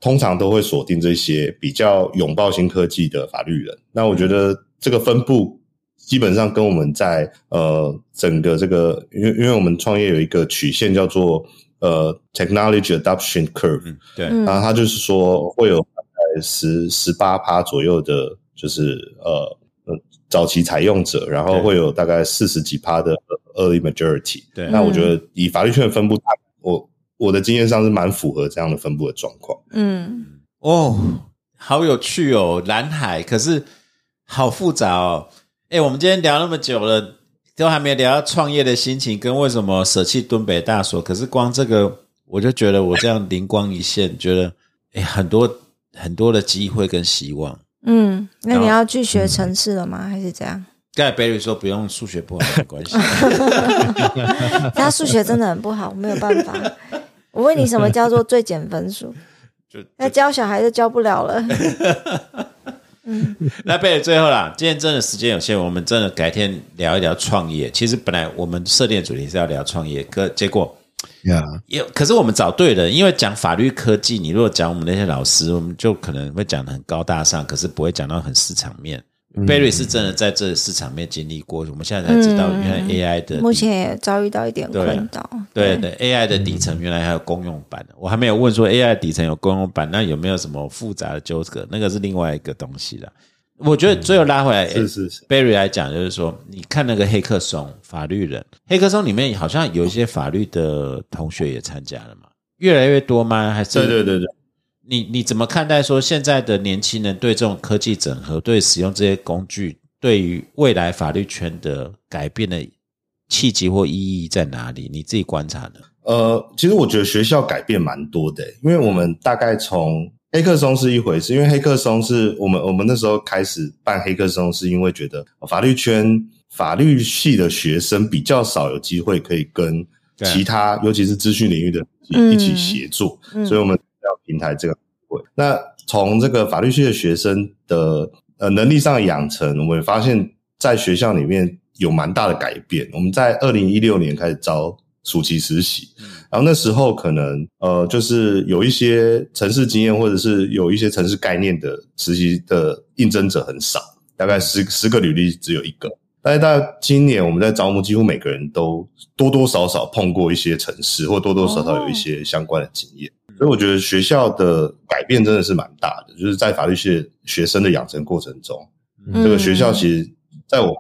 通常都会锁定这些比较拥抱新科技的法律人。那我觉得这个分布基本上跟我们在整个这个，因为我们创业有一个曲线叫做technology adoption curve， 对，然后它就是说会有大概 18% 左右的就是早期采用者，然后会有大概40几%的 early majority， 对。那我觉得以法律圈的分布，我的经验上是蛮符合这样的分布的状况。哦，好有趣哦，蓝海，可是好复杂哦。我们今天聊那么久了，都还没聊到创业的心情跟为什么舍弃敦北大所，可是光这个我就觉得我这样灵光一现，觉得很多很多的机会跟希望。那你要去学程式了吗？还是这样？刚才 Barry 说不用，数学不好没关系。他数学真的很不好，没有办法。我问你什么叫做最简分数，那教小孩就教不了了。那贝尔最后啦，今天真的时间有限，我们真的改天聊一聊创业。其实本来我们设定的主题是要聊创业，结果可是我们找对人，因为讲法律科技，你如果讲我们那些老师，我们就可能会讲得很高大上，可是不会讲到很市场面。Barry 是真的在这个市场面经历过，我们现在才知道原来 AI 的目前也遭遇到一点困扰。 对 AI 的底层原来还有公用版，我还没有问说 AI 底层有公用版，那有没有什么复杂的纠葛，那个是另外一个东西啦。我觉得最后拉回来是 Barry 来讲，就是说你看那个黑客松法律人，黑客松里面好像有一些法律的同学也参加了嘛，越来越多吗？还是对对对对你怎么看待说现在的年轻人对这种科技整合，对使用这些工具，对于未来法律圈的改变的契机或意义在哪里？你自己观察呢？其实我觉得学校改变蛮多的，因为我们大概从黑客松是一回事，因为黑客松是我们那时候开始办黑客松，是因为觉得法律圈法律系的学生比较少有机会可以跟其他尤其是资讯领域的一起协作，所以我们要平台这个机会。那从这个法律系的学生的能力上的养成，我们发现在学校里面有蛮大的改变。我们在2016年开始招暑期实习，然后那时候可能就是有一些程式经验或者是有一些程式概念的实习的应征者很少，大概十个履历只有一个。但是到今年我们在招募，几乎每个人都多多少少碰过一些程式，或多多少少有一些相关的经验。所以我觉得学校的改变真的是蛮大的，就是在法律系学生的养成过程中，这个学校其实在我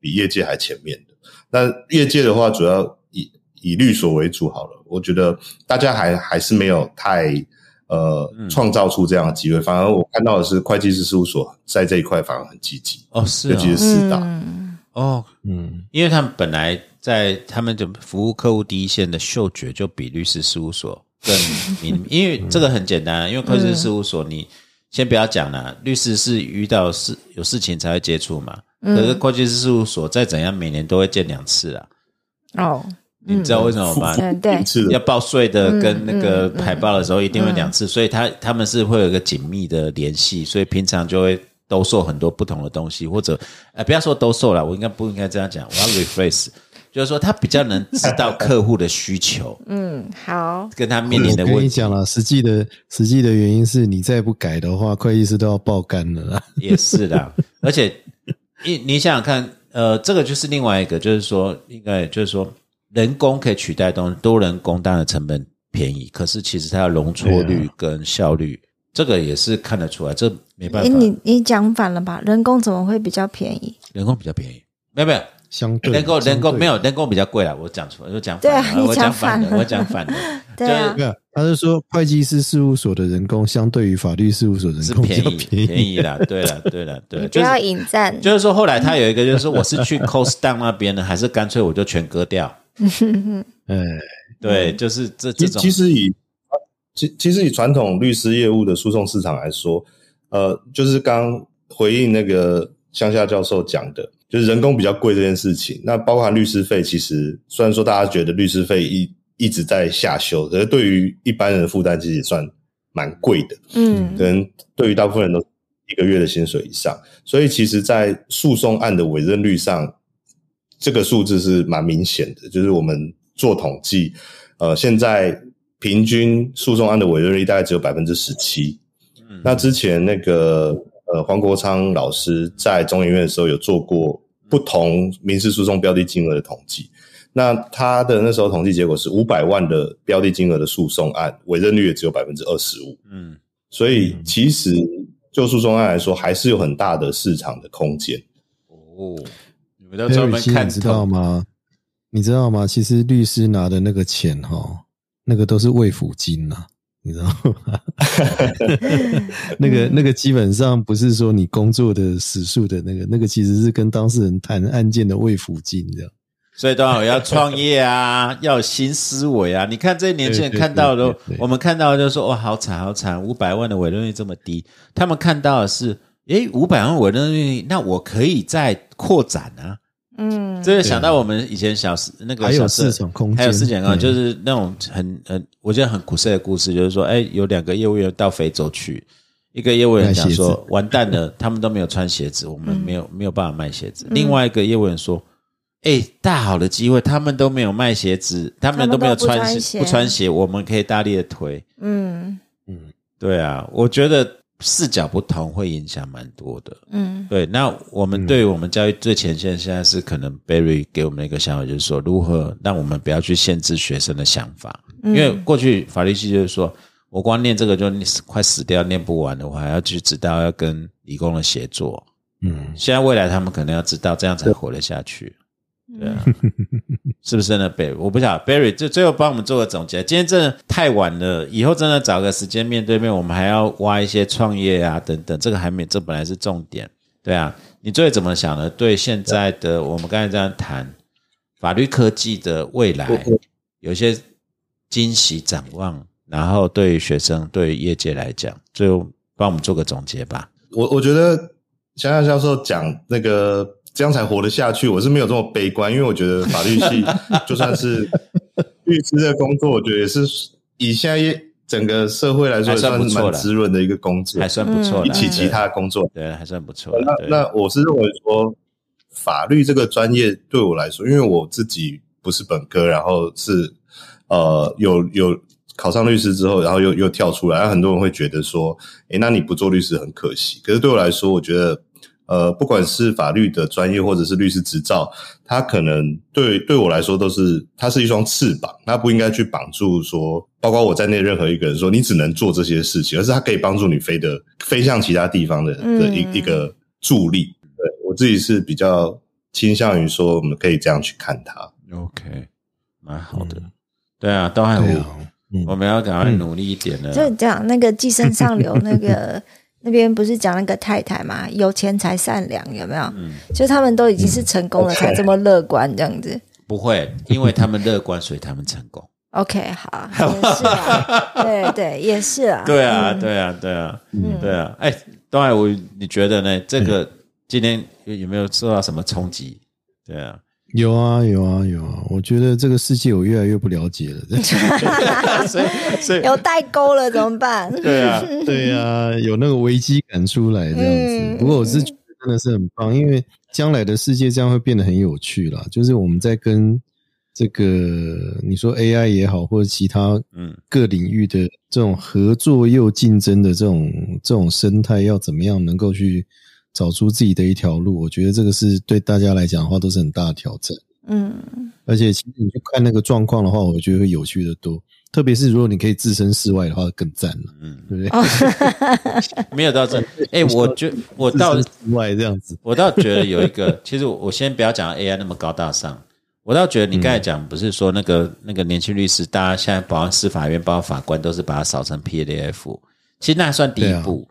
比业界还前面的。那业界的话主要以律所为主好了，我觉得大家还是没有太创造出这样的机会，反而我看到的是会计师事务所在这一块反而很积极哦，是哦，尤其是四大哦，因为他们本来在他们的服务客户第一线的嗅觉就比律师事务所更明，因为这个很简单，因为会计师事务所你先不要讲啦，律师是遇到有事情才会接触嘛，可是会计师事务所再怎样每年都会见两次啦哦。你知道为什么吗？对，要报税的跟那个海报的时候一定会两次，所以他们是会有一个紧密的联系，所以平常就会兜售很多不同的东西，或者不要说兜售啦，我应该不应该这样讲，我要 rephrase， 就是说他比较能知道客户的需求。好，跟他面临的问题。我跟你讲啦，实际的原因是你再不改的话，会计师都要爆肝了啦。也是啦，而且你想想看，这个就是另外一个，就是说应该就是说。人工可以取代东西，多人工当然成本便宜，可是其实它的容错率跟效率，这个也是看得出来，这没办法。你讲反了吧？人工怎么会比较便宜？人工比较便宜，没有，相对人工没有，人工比较贵啦。我讲错，我讲反了。对啊，就是、他是说会计师事务所的人工相对于法律事务所人工比较便宜啦，对啦，你不要引战。就是说后来他有一个，就是说我是去 cost down 那边呢，还是干脆我就全割掉。对，就是这种。其实以传统律师业务的诉讼市场来说，就是刚回应那个乡下教授讲的，就是人工比较贵这件事情，那包含律师费，其实虽然说大家觉得律师费一直在下修，可是对于一般人的负担其实也算蛮贵的，可能对于大部分人都一个月的薪水以上，所以其实在诉讼案的委任率上，这个数字是蛮明显的，就是我们做统计，现在平均诉讼案的委任率大概只有 17%。那之前那个黄国昌老师在中研院的时候有做过不同民事诉讼标的金额的统计，那他的那时候统计结果是500万的标的金额的诉讼案委任率也只有 25%。所以其实就诉讼案来说，还是有很大的市场的空间。哦。Barry， 你知道吗？其实律师拿的那个钱那个都是慰抚金啊，你知道吗？那个基本上不是说你工作的时数的那个其实是跟当事人谈案件的慰抚金这样。所以当然我要创业啊，要有新思维啊！你看这些年轻人看到的，对，我们看到的就是说，哇，好惨，500万的委任率这么低。他们看到的是，500万委任率，那我可以再扩展啊。这就想到我们以前小时那个小时还有市场空间，就是那种很我觉得很苦涩的故事，就是说有两个业务员到非洲去，一个业务员讲说完蛋了，他们都没有穿鞋子，我们没有办法卖鞋子。另外一个业务员说大好的机会，他们都没有卖鞋子，他们都没有不穿鞋，我们可以大力的推。对啊，我觉得视角不同会影响蛮多的。对，那我们对于我们教育最前线现在是可能 Barry 给我们一个想法，就是说如何让我们不要去限制学生的想法。因为过去法律系就是说我光念这个就快死掉，念不完的话还要去知道要跟理工的协作。现在未来他们可能要知道这样才活得下去。对啊，是不是呢 Barry？ 我不晓得 Barry 就最后帮我们做个总结。今天真的太晚了，以后真的找个时间面对面，我们还要挖一些创业啊等等，这个还没，这本来是重点。对啊，你最怎么想呢？对现在的我们刚才这样谈法律科技的未来有些惊喜展望，然后对于学生对于业界来讲，最后帮我们做个总结吧。我觉得翔翔教授讲那个这样才活得下去，我是没有这么悲观，因为我觉得法律系就算是律师的工作，我觉得也是以现在整个社会来说也算是蛮滋润的一个工作，还算不错啦，比起其他工作，对，还算不错啦。那我是认为说法律这个专业对我来说，因为我自己不是本科，然后是有考上律师之后，然后又跳出来，很多人会觉得说诶，那你不做律师很可惜。可是对我来说，我觉得不管是法律的专业或者是律师执照，它可能对我来说都是，它是一双翅膀，它不应该去绑住说包括我在内任何一个人说你只能做这些事情，而是它可以帮助你飞向其他地方的一个助力。对，我自己是比较倾向于说我们可以这样去看它。 OK， 蛮好的。对啊，都还好，我们要赶快努力一点了。就讲那个寄生上流那个那边不是讲那个太太嘛，有钱才善良，有没有？就他们都已经是成功了，才这么乐观这样子。不会，因为他们乐观，所以他们成功。OK， 好，也是啊，对对，也是啊，对啊，对啊，对啊，对啊。哎，东海吴，你觉得呢？这个今天有没有受到什么冲击？对啊。有啊有啊有啊，我觉得这个世界我越来越不了解了。所以有代沟了怎么办？对啊对啊，有那个危机感出来这样子。不过我是觉得真的是很棒，因为将来的世界这样会变得很有趣啦。就是我们在跟这个你说 AI 也好，或者其他各领域的这种合作又竞争的这种生态，要怎么样能够去找出自己的一条路，我觉得这个是对大家来讲的话都是很大的挑战。而且其实你去看那个状况的话，我觉得会有趣的多。特别是如果你可以置身事外的话，更赞了。对不对？没有到这，我到置身事外这样子，我倒觉得有一个，其实我先不要讲 AI 那么高大上，我倒觉得你刚才讲不是说那个年轻律师，大家现在保安司法院包括法官都是把它扫成 PDF， 其实那还算第一步。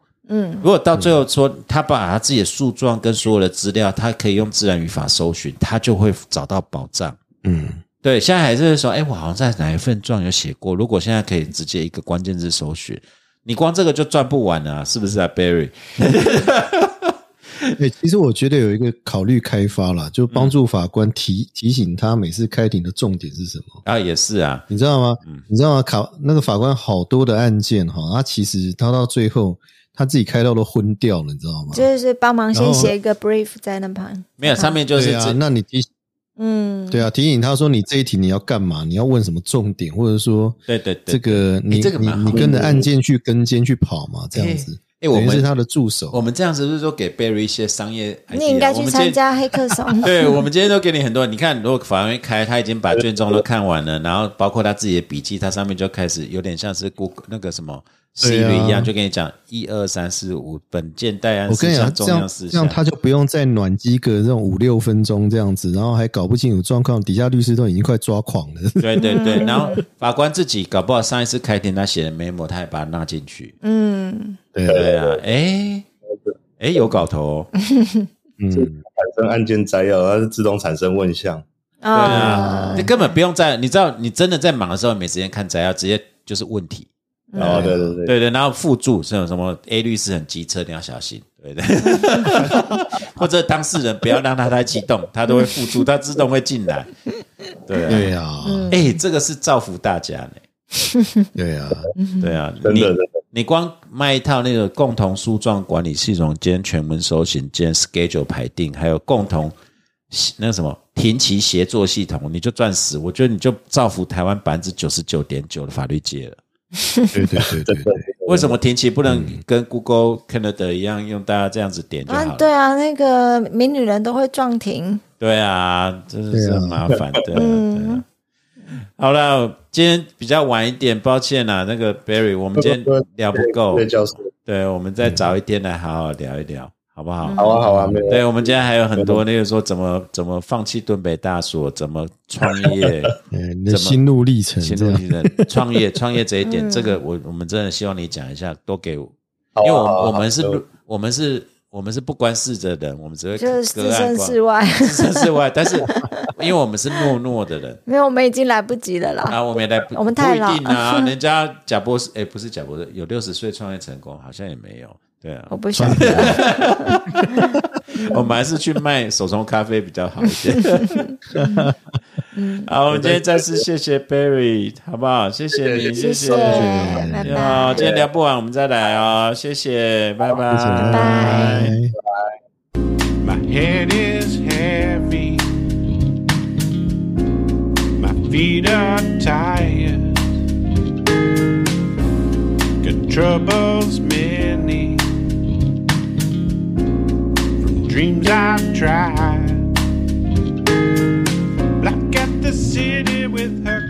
如果到最后说他把他自己的诉状跟所有的资料，他可以用自然语法搜寻，他就会找到宝藏。对，现在还是说我好像在哪一份状有写过，如果现在可以直接一个关键字搜寻，你光这个就赚不完啊，是不是啊 Barry？ 其实我觉得有一个考虑开发啦，就帮助法官提醒他每次开庭的重点是什么啊，也是啊，你知道吗？你知道吗？那个法官好多的案件齁，他其实他到最后他自己开到都昏掉了，你知道吗？就是帮忙先写一个 brief 在那旁，没有上面就是对啊，那你对啊，提醒他说你这一题你要干嘛，你要问什么重点，或者说对对对，这个你跟着案件去跟监去跑嘛，这样子。我们是他的助手。我们这样子是说给 Barry 一些商业 idea， 你应该去参加黑客松。对，我们今天都给你很多。你看，如果法院开，他已经把卷宗都看完了，然后包括他自己的笔记，他上面就开始有点像是 Google 那个什么 Siri 一样，就跟你讲12345本件代案事项重要事项。这样他就不用再暖机个这种5-6分钟这样子，然后还搞不清楚状况，底下律师都已经快抓狂了。对对对，然后法官自己搞不好上一次开庭他写的 memo， 他也把它纳进去。对啊，有搞头。产生案件摘要，它是自动产生问项。对啊，你根本不用在，你知道，你真的在忙的时候没时间看摘要，直接就是问题。哦，对对对对对，然后附注是有什么 A 律师很机车，你要小心。对对，或者当事人不要让他太激动，他都会附注，他自动会进来。对啊，这个是造福大家呢。对啊，对啊，你光卖一套那个共同诉状管理系统兼全文搜寻兼 schedule 排定，还有共同那个什么庭期协作系统，你就赚死，我觉得你就造福台湾 99.9% 的法律界了。对对对对对，为什么庭期不能跟 Google Canada 一样用大家这样子点就好了？对啊，那个美女人都会撞庭。对啊，真的是麻烦。对啊，对啊。好了，今天比较晚一点，抱歉啦，那个 Barry， 我们今天聊不够，对，我们再早一天来好好聊一聊。好不好？好啊，好啊，没有。对，我们今天还有很多，例如说怎么放弃敦北大所，怎么创业，你的心路历程，创业这一点，这个我们真的希望你讲一下，都给我，因为我们是不关事的人，我们只会就是置身事外，置身事外。但是因为我们是懦的人，没有，我们已经来不及了啦。啊，我们也来不，我们太老了。不一定啊，人家贾博士，不是贾博士，有60岁创业成功，好像也没有。对啊，我不想。我们还是去卖手冲咖啡比较好一点。好，我们今天再次谢谢 Barry， 好不好？谢谢你，谢谢拜拜。今天聊不完，我们再来哦。谢谢，拜拜，拜拜。My head is heavy, my feet are tired, good troubles many.Dreams I've tried, black at the city with her